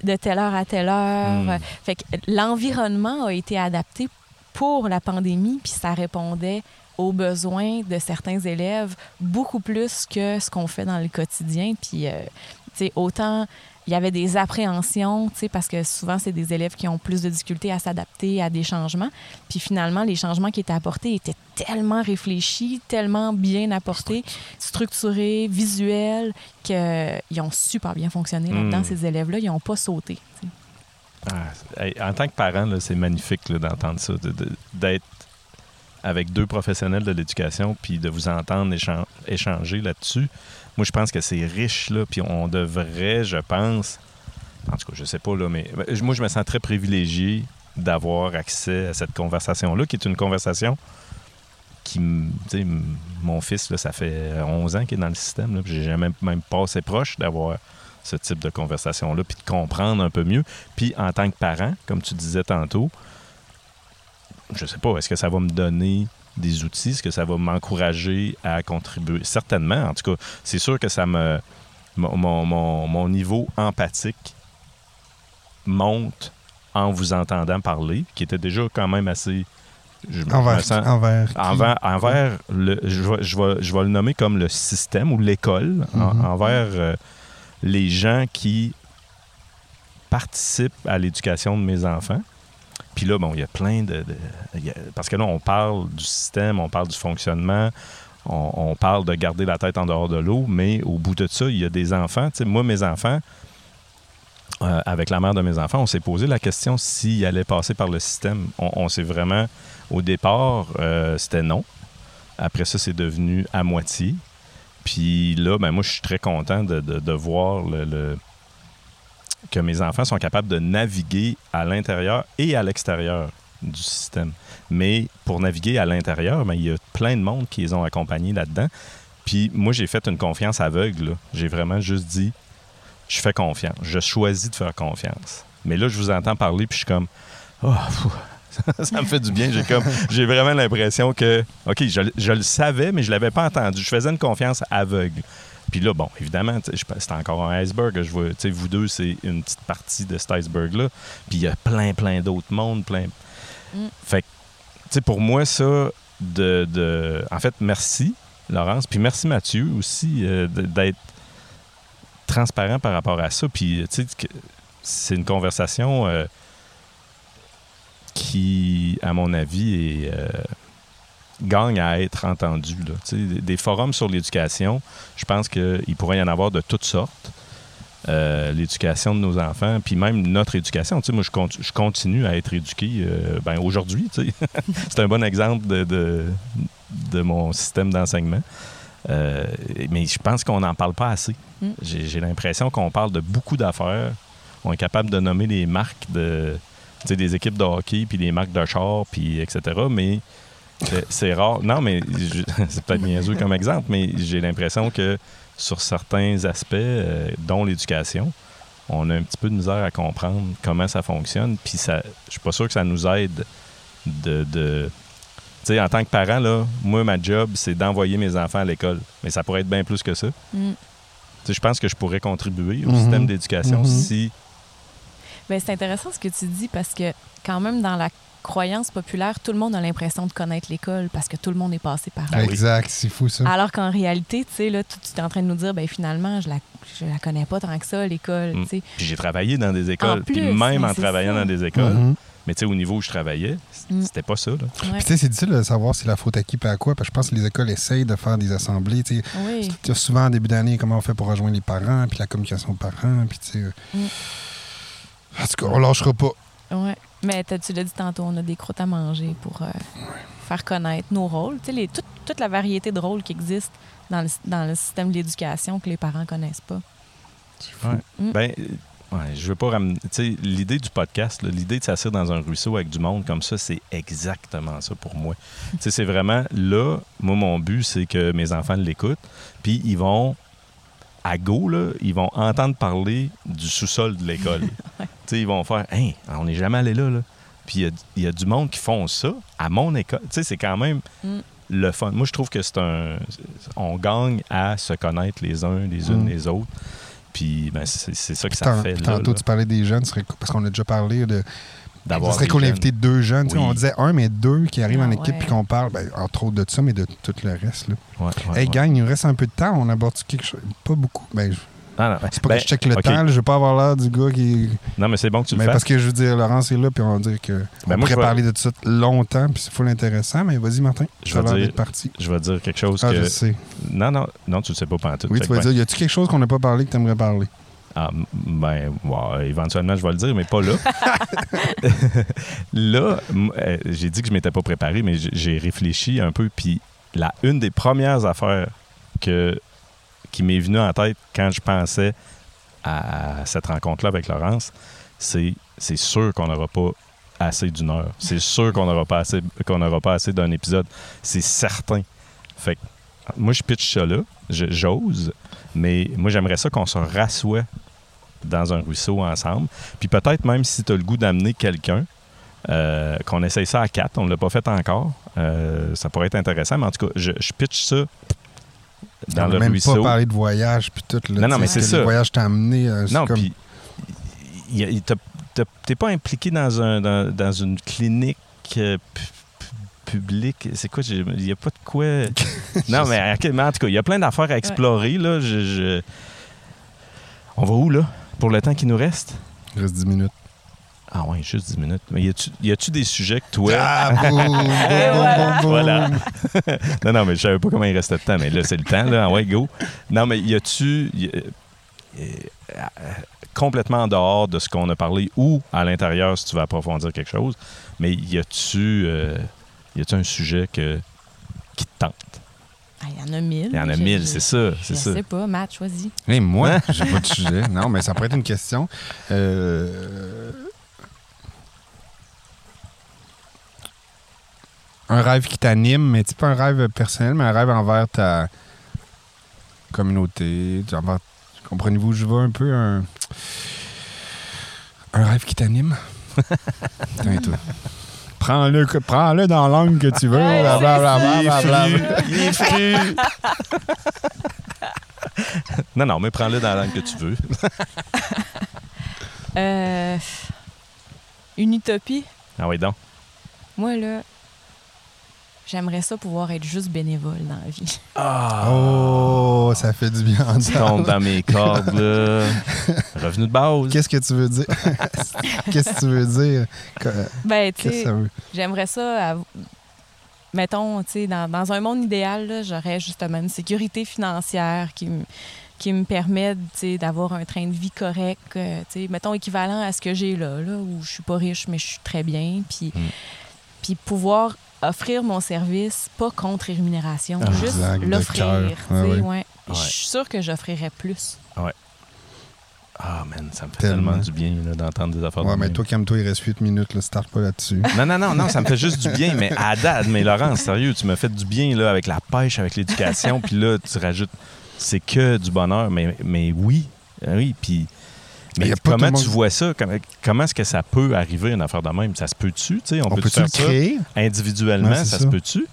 de telle heure à telle heure. Fait que l'environnement a été adapté pour la pandémie, puis ça répondait aux besoins de certains élèves beaucoup plus que ce qu'on fait dans le quotidien. Puis, tu sais, autant... Il y avait des appréhensions, tu sais, parce que souvent, c'est des élèves qui ont plus de difficultés à s'adapter à des changements. Puis finalement, les changements qui étaient apportés étaient tellement réfléchis, tellement bien apportés, structurés, visuels, qu'ils ont super bien fonctionné là-dedans. Ces élèves-là, ils n'ont pas sauté. En tant que parent, là, c'est magnifique là, d'entendre ça, d'être avec deux professionnels de l'éducation puis de vous entendre échanger là-dessus. Moi, je pense que c'est riche, là, puis on devrait, je pense... En tout cas, je sais pas, là, mais... Moi, je me sens très privilégié d'avoir accès à cette conversation-là, qui est une conversation qui... Tu sais, mon fils, là, ça fait 11 ans qu'il est dans le système, là, puis j'ai jamais même pas assez proche d'avoir ce type de conversation-là, puis de comprendre un peu mieux. Puis, en tant que parent, comme tu disais tantôt, je sais pas, est-ce que ça va me donner... des outils, est-ce que ça va m'encourager à contribuer? Certainement, en tout cas, c'est sûr que ça me... Mon niveau empathique monte en vous entendant parler, qui était déjà quand même assez... Envers le... Je vais le nommer comme le système ou l'école, envers les gens qui participent à l'éducation de mes enfants. Puis là, bon, il y a plein de... Parce que là, on parle du système, on parle du fonctionnement, on parle de garder la tête en dehors de l'eau, mais au bout de ça, il y a des enfants. Tu sais, moi, mes enfants, avec la mère de mes enfants, on s'est posé la question s'ils allaient passer par le système. On s'est vraiment... Au départ, c'était non. Après ça, c'est devenu à moitié. Puis là, ben moi, je suis très content de voir que mes enfants sont capables de naviguer à l'intérieur et à l'extérieur du système. Mais pour naviguer à l'intérieur, bien, il y a plein de monde qui les ont accompagnés là-dedans. Puis moi, j'ai fait une confiance aveugle, là. J'ai vraiment juste dit, je fais confiance. Je choisis de faire confiance. Mais là, je vous entends parler, puis je suis comme, oh, ça me fait du bien. J'ai vraiment l'impression que, OK, je le savais, mais je ne l'avais pas entendu. Je faisais une confiance aveugle. Puis là, bon, évidemment, c'est encore un iceberg. Je vois, vous deux, c'est une petite partie de cet iceberg-là. Puis il y a plein d'autres mondes, plein... Fait que, tu sais, pour moi, ça, En fait, merci, Laurence. Puis merci, Mathieu, aussi, d'être transparent par rapport à ça. Puis, tu sais, c'est une conversation qui, à mon avis, est... gagne à être entendu. Là. Des forums sur l'éducation, je pense qu'il pourrait y en avoir de toutes sortes. L'éducation de nos enfants, puis même notre éducation. Moi, je continue à être éduqué aujourd'hui. C'est un bon exemple de mon système d'enseignement. Mais je pense qu'on n'en parle pas assez. J'ai l'impression qu'on parle de beaucoup d'affaires. On est capable de nommer les marques des équipes de hockey, puis les marques de char, puis etc. Mais c'est rare. Non, mais c'est peut-être niaiseux comme exemple, mais j'ai l'impression que sur certains aspects, dont l'éducation, on a un petit peu de misère à comprendre comment ça fonctionne. Puis ça, je suis pas sûr que ça nous aide de... Tu sais, en tant que parent, là, moi, ma job, c'est d'envoyer mes enfants à l'école. Mais ça pourrait être bien plus que ça. Tu sais, je pense que je pourrais contribuer au système d'éducation si... Bien, c'est intéressant ce que tu dis parce que quand même, dans la croyance populaire, tout le monde a l'impression de connaître l'école parce que tout le monde est passé par là. Exact, c'est fou ça. Alors qu'en réalité, tu sais, là, tu es en train de nous dire, ben finalement, je la connais pas tant que ça, l'école. Puis j'ai travaillé dans des écoles, puis même en travaillant dans des écoles, mais tu sais, au niveau où je travaillais, c'était pas ça. Puis tu sais, c'est difficile de savoir si la faute à qui et à quoi, parce que je pense que les écoles essayent de faire des assemblées. Tu sais, souvent en début d'année, comment on fait pour rejoindre les parents, puis la communication aux parents, puis tu sais. En tout cas, on lâchera pas. Ouais. Mais tu l'as dit tantôt, on a des croûtes à manger pour faire connaître nos rôles. Tu sais, toute la variété de rôles qui existe dans le système de l'éducation que les parents ne connaissent pas. C'est fou. Je veux pas ramener... Tu sais, l'idée du podcast, là, l'idée de s'asseoir dans un ruisseau avec du monde comme ça, c'est exactement ça pour moi. Tu sais, c'est vraiment... Là, moi, mon but, c'est que mes enfants l'écoutent, puis ils vont... À go, là, ils vont entendre parler du sous-sol de l'école. Ils vont faire « Hey, on n'est jamais allé là. » Puis il y a du monde qui font ça à mon école. Tu sais, c'est quand même le fun. Moi, je trouve que c'est un... On gagne à se connaître les uns, les unes, les autres. Puis ben, c'est ça que ça fait. Tantôt, tu parlais des jeunes, parce qu'on a déjà parlé de... Ce serait cool d'inviter deux jeunes. Oui. On disait un, mais deux qui arrivent en équipe puis qu'on parle, ben, entre autres de ça, mais de tout le reste. Là. Gang, il nous reste un peu de temps. On aborde quelque chose. Pas beaucoup. Ben, c'est pas que je check le temps. Là, je veux pas avoir l'air du gars qui... Non, mais c'est bon que tu le fasses. Parce que je veux dire, Laurence est là puis on va dire que on pourrait parler de tout ça longtemps puis c'est full intéressant. Mais vas-y, Martin. Je vais dire quelque chose que... Je sais. Non, tu le sais pas pantoute. Oui, tu vas dire, y a-tu quelque chose qu'on n'a pas parlé que tu aimerais parler? Ah, ben, wow, éventuellement, je vais le dire, mais pas là. Là, j'ai dit que je m'étais pas préparé, mais j'ai réfléchi un peu. Puis, une des premières affaires qui m'est venue en tête quand je pensais à cette rencontre-là avec Laurence, c'est sûr qu'on n'aura pas assez d'une heure. C'est sûr qu'on n'aura pas assez d'un épisode. C'est certain. Fait que, moi, je pitch ça là. J'ose. Mais moi, j'aimerais ça qu'on se rassoie dans un ruisseau ensemble. Puis peut-être même si tu as le goût d'amener quelqu'un, qu'on essaye ça à quatre. On ne l'a pas fait encore. Ça pourrait être intéressant. Mais en tout cas, je pitch ça dans le ruisseau. On n'a même pas parlé de voyage. Puis tout, là, non, mais c'est ça. Le voyage t'a amené. Non, comme... puis t'es pas impliqué dans une clinique... public, c'est quoi? Il n'y a pas de quoi... Non, mais en tout cas, il y a plein d'affaires à explorer. Là. On va où, là, pour le temps qui nous reste? Il reste 10 minutes. Ah ouais, juste 10 minutes. Mais y a-tu des sujets que toi... Voilà. Non, mais je savais pas comment il restait de temps, mais là, c'est le temps, là. Ouais, go. Non, mais complètement en dehors de ce qu'on a parlé ou à l'intérieur, si tu veux approfondir quelque chose, mais y a-tu un sujet qui te tente? Il y en a 1000. Il y en a 1000, c'est ça. Je sais pas, Matt, choisis. Et moi, j'ai pas de sujet. Non, mais ça pourrait être une question. Un rêve qui t'anime, mais tu sais, pas un rêve personnel, mais un rêve envers ta communauté, envers... Comprenez-vous où je vais un peu? Un rêve qui t'anime? Prends-le dans l'angle que tu veux. Il est fru. Non, mais prends-le dans l'angle que tu veux. Une utopie? Ah oui, donc. Moi, là, j'aimerais ça pouvoir être juste bénévole dans la vie. Oh, ça fait du bien. Tu tombes dans mes cordes, là. Revenu de base. Qu'est-ce que tu veux dire? Qu'est-ce que tu veux dire? Ben, tu sais, j'aimerais ça... Mettons, tu sais, dans un monde idéal, là, j'aurais justement une sécurité financière qui me permettent d'avoir un train de vie correct, mettons équivalent à ce que j'ai là, où je suis pas riche, mais je suis très bien. Puis pouvoir... offrir mon service, pas contre rémunération, juste l'offrir. Je suis sûre que j'offrirais plus. Ouais. Ah, man, ça me fait tellement du bien là, d'entendre des affaires. Mais toi, calme-toi, il reste 8 minutes, là, start pas là-dessus. Non, ça me fait juste du bien, mais à date, mais Laurence, sérieux, tu m'as fait du bien là, avec la pêche, avec l'éducation, puis là, tu rajoutes, c'est que du bonheur, mais oui, puis... Mais comment tu vois ça? Comment est-ce que ça peut arriver, une affaire de même? Ça se peut-tu? On peut-tu faire créer? Ça individuellement? Ouais, ça se peut-tu?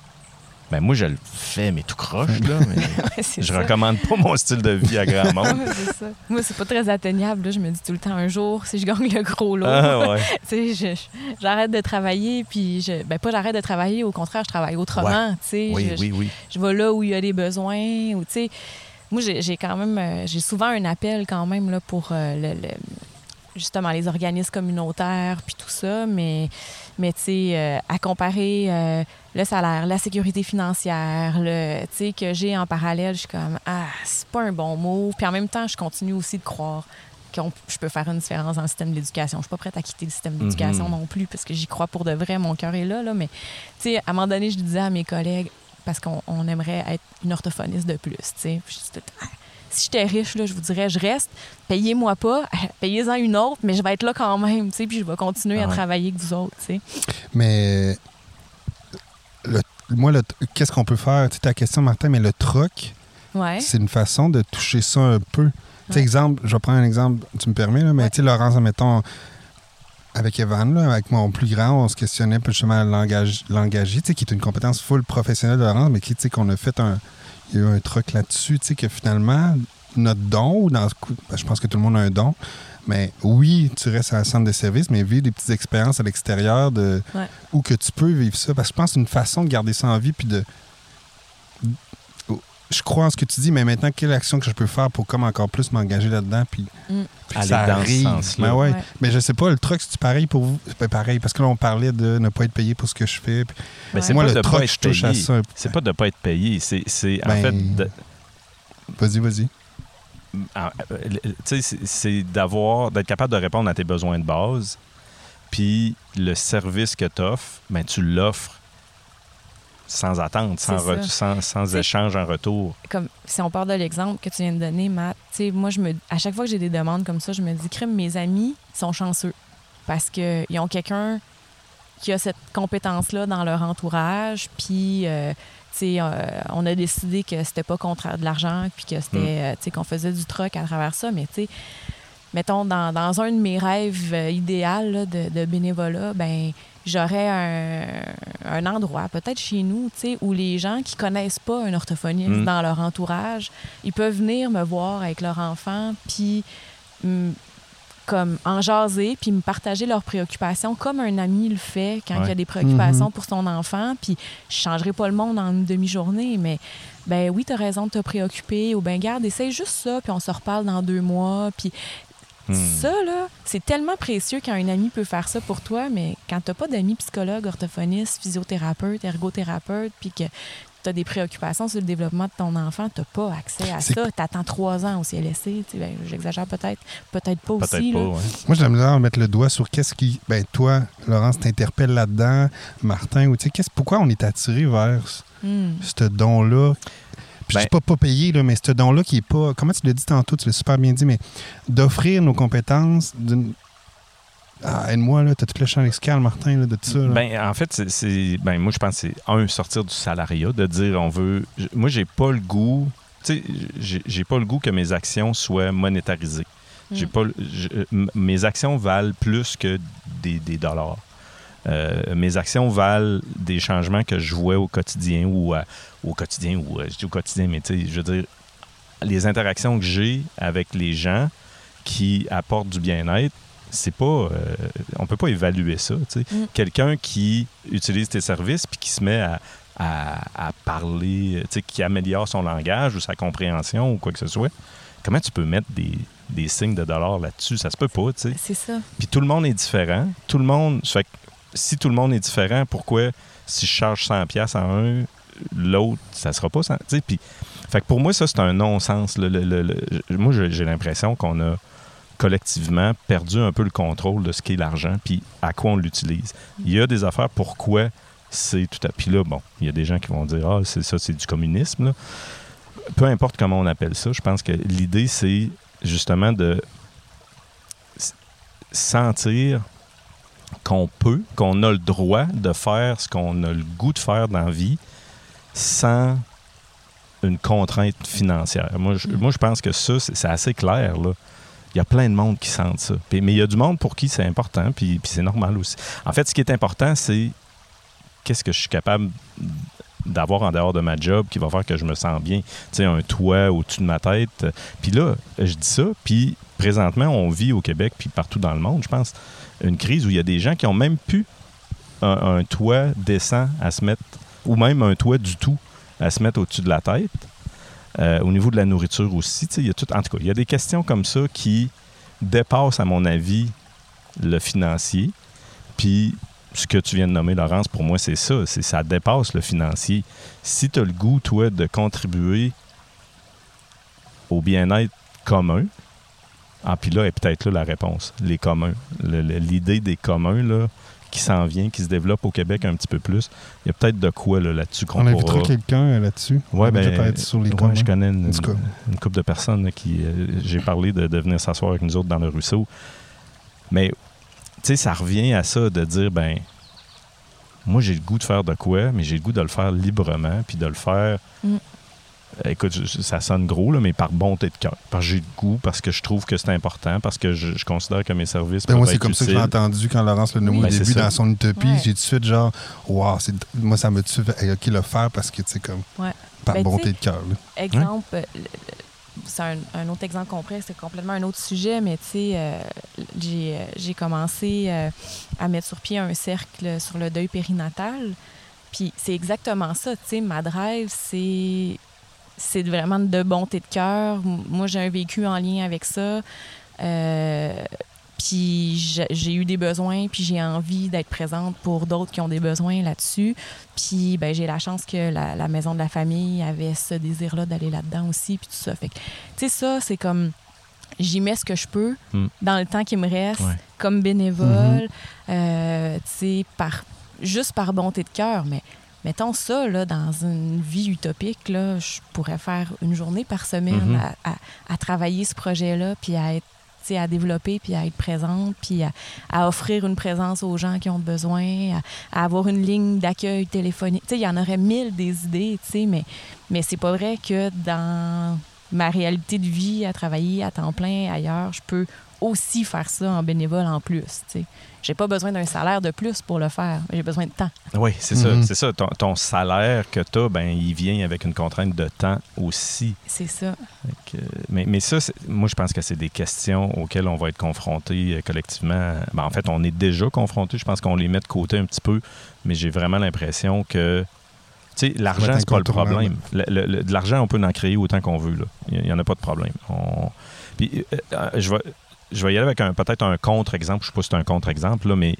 Ben moi, je le fais, mais tout croche, là. Mais je recommande pas mon style de vie à grand monde. C'est ça. Moi, c'est pas très atteignable. Là. Je me dis tout le temps, un jour, si je gagne le gros lot, j'arrête de travailler. Puis pas j'arrête de travailler. Au contraire, je travaille autrement. Ouais. Je vais là où il y a des besoins. Ou, moi, j'ai souvent un appel quand même là, pour justement les organismes communautaires puis tout ça, mais tu sais, à comparer le salaire, la sécurité financière, tu sais, que j'ai en parallèle, je suis comme « Ah, c'est pas un bon mot ». Puis en même temps, je continue aussi de croire que je peux faire une différence dans le système de l'éducation. Je suis pas prête à quitter le système d'éducation non plus parce que j'y crois pour de vrai, mon cœur est là, mais tu sais, à un moment donné, je disais à mes collègues, parce qu'on aimerait être une orthophoniste de plus. T'sais. Si j'étais riche, là, je vous dirais, je reste, payez-moi pas, payez-en une autre, mais je vais être là quand même, puis je vais continuer à travailler avec vous autres. T'sais. Mais qu'est-ce qu'on peut faire? T'sais, ta question, Martin, mais le troc, c'est une façon de toucher ça un peu. Exemple, je vais prendre un exemple, tu me permets, là, mais Laurence, admettons, avec Evan, là, avec mon plus grand, on se questionnait justement à l'engager, tu sais, qui est une compétence full professionnelle de Laurence, mais qui, tu sais, qu'on a fait il y a eu un truc là-dessus, tu sais, que finalement, notre don, je pense que tout le monde a un don, mais oui, tu restes à la centre de service, mais vivre des petites expériences à l'extérieur de où que tu peux vivre ça. Parce que je pense que c'est une façon de garder ça en vie, puis de... Je crois en ce que tu dis, mais maintenant, quelle action que je peux faire pour comme encore plus m'engager là-dedans, puis aller ça dans arrive. Ce sens-là. Ben ouais. Mais je sais pas, le truc, c'est pareil pour vous? C'est pas pareil, parce que là, on parlait de ne pas être payé pour ce que je fais. Puis... Mais c'est moi, pas le truc, je touche à ça. C'est pas de pas être payé, c'est en fait... De... Vas-y. Tu sais, c'est d'être capable de répondre à tes besoins de base, puis le service que t'offres, ben, tu l'offres sans attendre, sans échange en retour. Comme si on part de l'exemple que tu viens de donner, Matt, tu sais, moi, à chaque fois que j'ai des demandes comme ça, je me dis, crime, mes amis sont chanceux parce qu'ils ont quelqu'un qui a cette compétence-là dans leur entourage, puis... on a décidé que c'était pas contre de l'argent, puis que c'était, qu'on faisait du troc à travers ça. Mais tu sais, mettons, dans un de mes rêves idéal de bénévolat, ben j'aurais un endroit, peut-être chez nous, tu sais, où les gens qui connaissent pas un orthophoniste dans leur entourage, ils peuvent venir me voir avec leur enfant, puis comme en jaser, puis me partager leurs préoccupations comme un ami le fait quand il y a des préoccupations pour son enfant. Puis je changerai pas le monde en une demi-journée, mais ben oui, t'as raison de te préoccuper, ou ben garde, essaye juste ça, puis on se reparle dans 2 mois. Puis ça, là, c'est tellement précieux quand un ami peut faire ça pour toi, mais quand t'as pas d'amis psychologues, orthophonistes, physiothérapeutes, ergothérapeutes, puis que t'as des préoccupations sur le développement de ton enfant, t'as pas accès à ça. T'attends 3 ans au CLSC. Ben, j'exagère peut-être pas. Là. Ouais. Moi, j'ai l'air de mettre le doigt sur qu'est-ce qui... Ben toi, Laurence, t'interpelle là-dedans, Martin, ou tu sais, pourquoi on est attiré vers ce don-là? Puis je dis pas payé, là, mais ce don-là qui est pas... Comment tu l'as dit tantôt? Tu l'as super bien dit, mais d'offrir nos compétences d'une... Ah, aide-moi, là, t'as tout le champ lexical, Martin, là, de tout ça. Là. Ben, en fait, ben, moi, je pense que c'est, sortir du salariat, de dire, on veut... Moi, j'ai pas le goût... Tu sais, j'ai pas le goût que mes actions soient monétarisées. J'ai pas... Mes actions valent plus que des dollars. Mes actions valent des changements que je vois au quotidien mais tu sais, je veux dire, les interactions que j'ai avec les gens qui apportent du bien-être, c'est pas... on peut pas évaluer ça, tu sais. Quelqu'un qui utilise tes services puis qui se met à parler, tu sais, qui améliore son langage ou sa compréhension ou quoi que ce soit, comment tu peux mettre des signes de dollars là-dessus? Ça se peut pas, tu sais. C'est ça. Puis tout le monde est différent. Tout le monde... Fait que si tout le monde est différent, pourquoi, si je charge 100$ à un, l'autre, ça sera pas 100$? Tu sais, puis... Fait que pour moi, ça, c'est un non-sens. Moi, j'ai l'impression qu'on a collectivement perdu un peu le contrôle de ce qu'est l'argent puis à quoi on l'utilise. Il y a des affaires pourquoi c'est tout à... Puis là, bon, il y a des gens qui vont dire « Ah, c'est ça, c'est du communisme. » là. Peu importe comment on appelle ça, je pense que l'idée, c'est justement de sentir qu'on a le droit de faire ce qu'on a le goût de faire dans la vie sans une contrainte financière. Moi, je pense que ça, c'est assez clair, là. Il y a plein de monde qui sentent ça. Mais il y a du monde pour qui c'est important, puis c'est normal aussi. En fait, ce qui est important, c'est qu'est-ce que je suis capable d'avoir en dehors de ma job qui va faire que je me sens bien. Tu sais, un toit au-dessus de ma tête. Puis là, je dis ça, puis présentement, on vit au Québec, puis partout dans le monde, je pense, une crise où il y a des gens qui n'ont même plus un toit décent à se mettre, ou même un toit du tout à se mettre au-dessus de la tête. Au niveau de la nourriture aussi, tu sais, en tout cas, il y a des questions comme ça qui dépassent, à mon avis, le financier. Puis, ce que tu viens de nommer, Laurence, pour moi, c'est ça. Ça dépasse le financier. Si tu as le goût, toi, de contribuer au bien-être commun, puis là est peut-être là la réponse, les communs. L'idée des communs, là, qui s'en vient, qui se développe au Québec un petit peu plus. Il y a peut-être de quoi là-dessus qu'on pourra... On invitera quelqu'un là-dessus. Oui, bien, je connais une couple de personnes là, qui... j'ai parlé de venir s'asseoir avec nous autres dans le ruisseau. Mais, tu sais, ça revient à ça de dire, ben, moi, j'ai le goût de faire de quoi, mais j'ai le goût de le faire librement, puis de le faire Écoute, ça sonne gros, là, mais par bonté de cœur. Parce que j'ai le goût, parce que je trouve que c'est important, parce que je considère que mes services peuvent être utiles. Moi, c'est comme ça que j'ai entendu quand Laurence le nomme au début dans son utopie. Ouais. J'ai tout de suite genre, wow, c'est... moi, ça me tue, OK, le faire parce que, tu sais, comme, par bonté de cœur. Exemple, c'est un autre exemple complet, c'est complètement un autre sujet, mais tu sais, j'ai commencé à mettre sur pied un cercle sur le deuil périnatal. Puis c'est exactement ça, tu sais, ma drive, c'est vraiment de bonté de cœur. Moi, j'ai un vécu en lien avec ça. Puis j'ai eu des besoins, puis j'ai envie d'être présente pour d'autres qui ont des besoins là-dessus. Puis ben, j'ai la chance que la maison de la famille avait ce désir-là d'aller là-dedans aussi, puis tout ça. Fait que, tu sais, ça, c'est comme... J'y mets ce que je peux dans le temps qui me reste, comme bénévole, tu sais, juste par bonté de cœur, mais... Mettons ça, là, dans une vie utopique, là, je pourrais faire une journée par semaine à travailler ce projet-là, puis à être, tu sais, à développer, puis à être présente, puis à offrir une présence aux gens qui ont besoin, à avoir une ligne d'accueil téléphonique. Tu sais, il y en aurait mille des idées, tu sais, mais c'est pas vrai que dans ma réalité de vie, à travailler à temps plein ailleurs, je peux aussi faire ça en bénévole en plus, tu sais. J'ai pas besoin d'un salaire de plus pour le faire, mais j'ai besoin de temps. Oui, c'est ça. C'est ça. Ton salaire que tu as, ben, il vient avec une contrainte de temps aussi. C'est ça. Donc, mais ça, moi, je pense que c'est des questions auxquelles on va être confrontés collectivement. Ben, en fait, on est déjà confrontés. Je pense qu'on les met de côté un petit peu, mais j'ai vraiment l'impression que... Tu sais, l'argent, c'est pas le problème. De l'argent, on peut en créer autant qu'on veut, là. Il n'y en a pas de problème. Puis, je vais y aller avec peut-être un contre-exemple. Je ne sais pas si c'est un contre-exemple, là, mais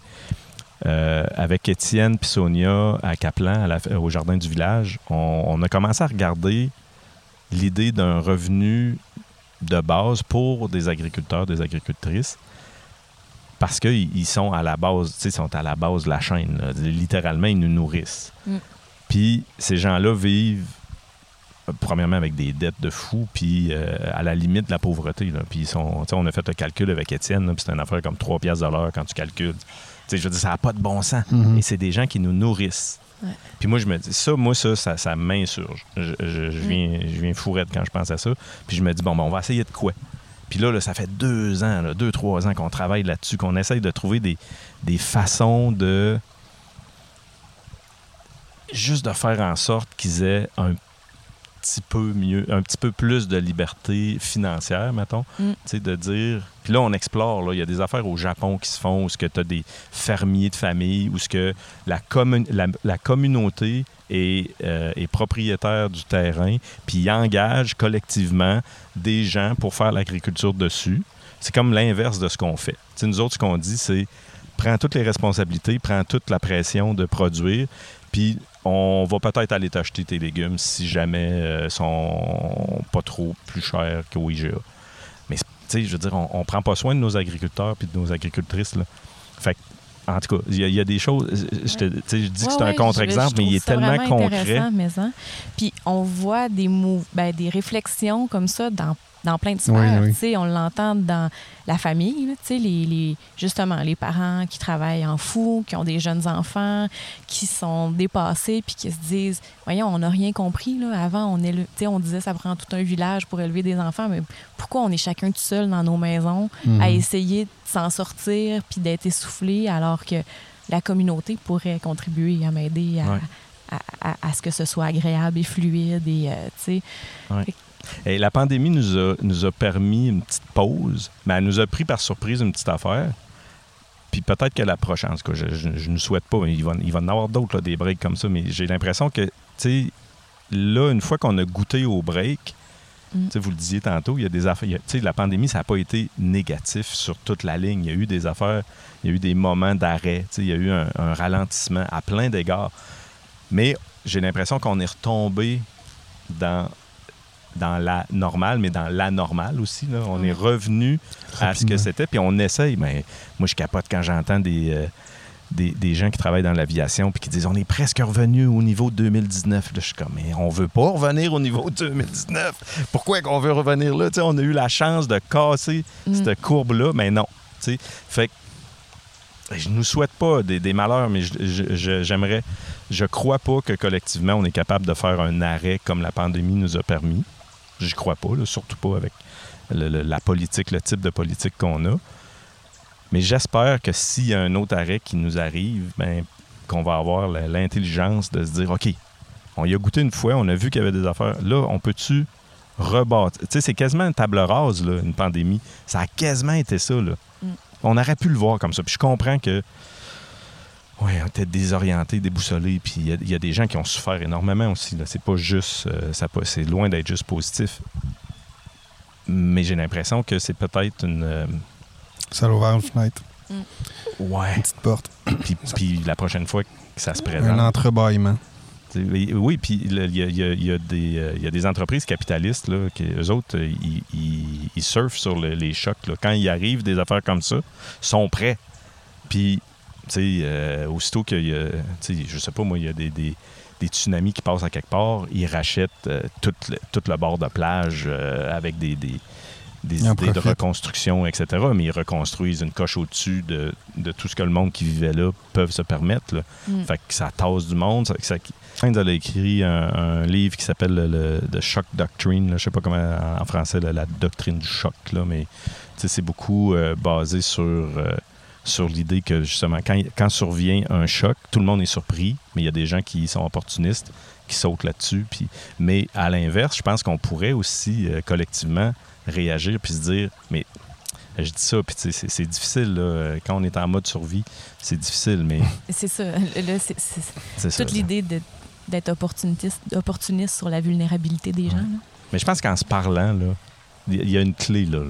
avec Étienne et Sonia à Caplan, au Jardin du village, on a commencé à regarder l'idée d'un revenu de base pour des agriculteurs, des agricultrices, parce qu'ils sont à la base, tu sais, ils sont à la base de la chaîne, là. Littéralement, ils nous nourrissent. Puis ces gens-là vivent premièrement avec des dettes de fou, puis à la limite de la pauvreté, là. Puis on a fait le calcul avec Étienne, là, puis c'est une affaire comme 3$ de l'heure quand tu calcules. T'sais, je veux dire, ça n'a pas de bon sens. Et c'est des gens qui nous nourrissent. Ouais. Puis moi, je me dis, ça m'insurge. Je viens fourrette quand je pense à ça. Puis je me dis, bon, on va essayer de quoi? Puis là, ça fait 2-3 ans qu'on travaille là-dessus, qu'on essaye de trouver des façons de... Juste de faire en sorte qu'ils aient un petit peu plus de liberté financière, mettons. Tu sais, de dire... Puis là, on explore, là. Il y a des affaires au Japon qui se font où ce que tu as des fermiers de famille, où ce que la communauté est propriétaire du terrain, puis ils engagent collectivement des gens pour faire l'agriculture dessus. C'est comme l'inverse de ce qu'on fait. Tu sais, nous autres, ce qu'on dit, c'est prends toutes les responsabilités, prends toute la pression de produire, puis... On va peut-être aller t'acheter tes légumes si jamais ils sont pas trop plus chers qu'au IGA. Mais, tu sais, je veux dire, on prend pas soin de nos agriculteurs et de nos agricultrices, là. Fait que, en tout cas, il y a des choses... Je dis que c'est un contre-exemple, mais il est tellement concret. Puis on voit des réflexions comme ça dans plein de sphères. Oui, oui. On l'entend dans la famille, là, justement, les parents qui travaillent en fou, qui ont des jeunes enfants, qui sont dépassés puis qui se disent « Voyons, on n'a rien compris. Là. Avant, on disait ça prend tout un village pour élever des enfants, mais pourquoi on est chacun tout seul dans nos maisons à essayer de s'en sortir puis d'être essoufflé alors que la communauté pourrait contribuer à m'aider à ce que ce soit agréable et fluide. » Et la pandémie nous a permis une petite pause, mais elle nous a pris par surprise une petite affaire. Puis peut-être que la prochaine, en tout cas, je ne souhaite pas, mais il va en avoir d'autres, là, des breaks comme ça, mais j'ai l'impression que, tu sais, là, une fois qu'on a goûté au break, tu sais, vous le disiez tantôt, il y a des affaires, tu sais, la pandémie, ça n'a pas été négatif sur toute la ligne. Il y a eu des affaires, il y a eu des moments d'arrêt, tu sais, il y a eu un ralentissement à plein d'égards. Mais j'ai l'impression qu'on est retombé dans la normale, mais dans l'anormal aussi, là. On est revenu à ce que c'était, puis on essaye. Mais moi, je capote quand j'entends des gens qui travaillent dans l'aviation puis qui disent « On est presque revenu au niveau de 2019. » Là, je suis comme « Mais on veut pas revenir au niveau de 2019. Pourquoi qu'on veut revenir là? » T'sais, on a eu la chance de casser cette courbe-là, mais non. T'sais, fait que Je ne nous souhaite pas des malheurs, mais je crois pas que collectivement, on est capable de faire un arrêt comme la pandémie nous a permis. J'y crois pas, là, surtout pas avec la politique, le type de politique qu'on a. Mais j'espère que s'il y a un autre arrêt qui nous arrive, ben, qu'on va avoir l'intelligence de se dire « OK, on y a goûté une fois, on a vu qu'il y avait des affaires. Là, on peut-tu rebâtir? » Tu sais, c'est quasiment une table rase, là, une pandémie. Ça a quasiment été ça, là. On aurait pu le voir comme ça. Puis je comprends que, ouais, on était désorientés, déboussolés. Puis il y a des gens qui ont souffert énormément aussi, là. C'est pas juste, c'est loin d'être juste positif. Mais j'ai l'impression que c'est peut-être une. Ça a ouvert une fenêtre. Mm. Ouais. Une petite porte. Puis la prochaine fois que ça se présente. Un entrebâillement. Oui, puis il y a des entreprises capitalistes, là, qui, eux autres, ils surfent sur les chocs, là. Quand ils arrivent, des affaires comme ça, sont prêts. Puis, tu sais, aussitôt qu'il y a, tu sais, je sais pas moi, il y a des tsunamis qui passent à quelque part, ils rachètent tout le bord de plage avec des idées de reconstruction, etc. Mais ils reconstruisent une coche au-dessus de tout ce que le monde qui vivait là peuvent se permettre, là. Mm. Fait que ça tasse du monde. Ça... Elle a écrit un livre qui s'appelle The Shock Doctrine, là. Je sais pas comment en français, là, La Doctrine du Choc, là, mais c'est beaucoup basé sur l'idée que justement, quand survient un choc, tout le monde est surpris, mais il y a des gens qui sont opportunistes, qui sautent là-dessus. Puis... Mais à l'inverse, je pense qu'on pourrait aussi collectivement réagir puis se dire, mais je dis ça, puis c'est difficile, là, quand on est en mode survie, c'est difficile, mais... C'est ça, là, c'est toute ça, l'idée d'être opportuniste sur la vulnérabilité des gens. Là. Mais je pense qu'en se parlant, là, il y a une clé, là.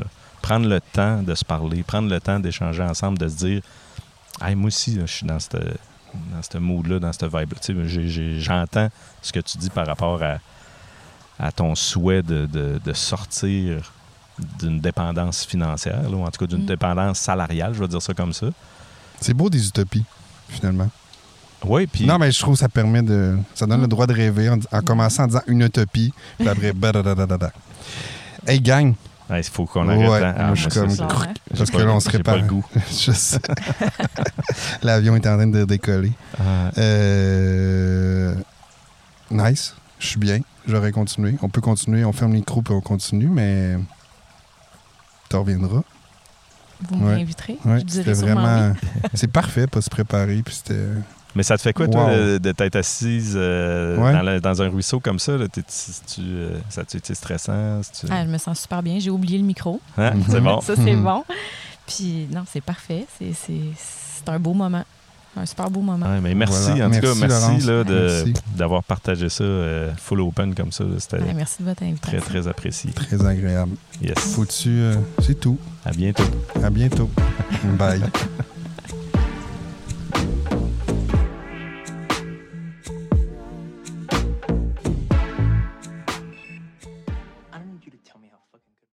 Prendre le temps de se parler, prendre le temps d'échanger ensemble, de se dire, hey, moi aussi, là, je suis dans ce mood-là, dans cette vibe-là. Tu sais, j'entends ce que tu dis par rapport à ton souhait de sortir d'une dépendance financière, là, ou en tout cas d'une dépendance salariale, je vais dire ça comme ça. C'est beau, des utopies, finalement. Oui, puis... Non, mais je trouve que ça permet de... Ça donne le droit de rêver en commençant en disant une utopie, puis après... Hey, gang! Il faut qu'on arrête. Ouais, hein? Moi, je suis comme... Parce que là, on se répare. J'ai pas le goût. Je sais. L'avion est en train de décoller. Nice. Je suis bien. J'aurais continué. On peut continuer. On ferme les micros puis on continue, mais... Tu reviendras. Vous m'inviterez. Ouais, je dirais vraiment... C'est parfait, pas se préparer, puis c'était... Mais ça te fait quoi, toi, de t'être assise dans un ruisseau comme ça? Là, ça a-tu été stressant? Je me sens super bien. J'ai oublié le micro. Hein? C'est bon. Ça, c'est bon. Puis non, c'est parfait. C'est un beau moment. Un super beau moment. Ouais, mais merci, voilà. Merci, là, d'avoir partagé ça full open comme ça. Merci de votre invitation. Très, très apprécié. Très agréable. Yes. C'est tout. À bientôt. Bye.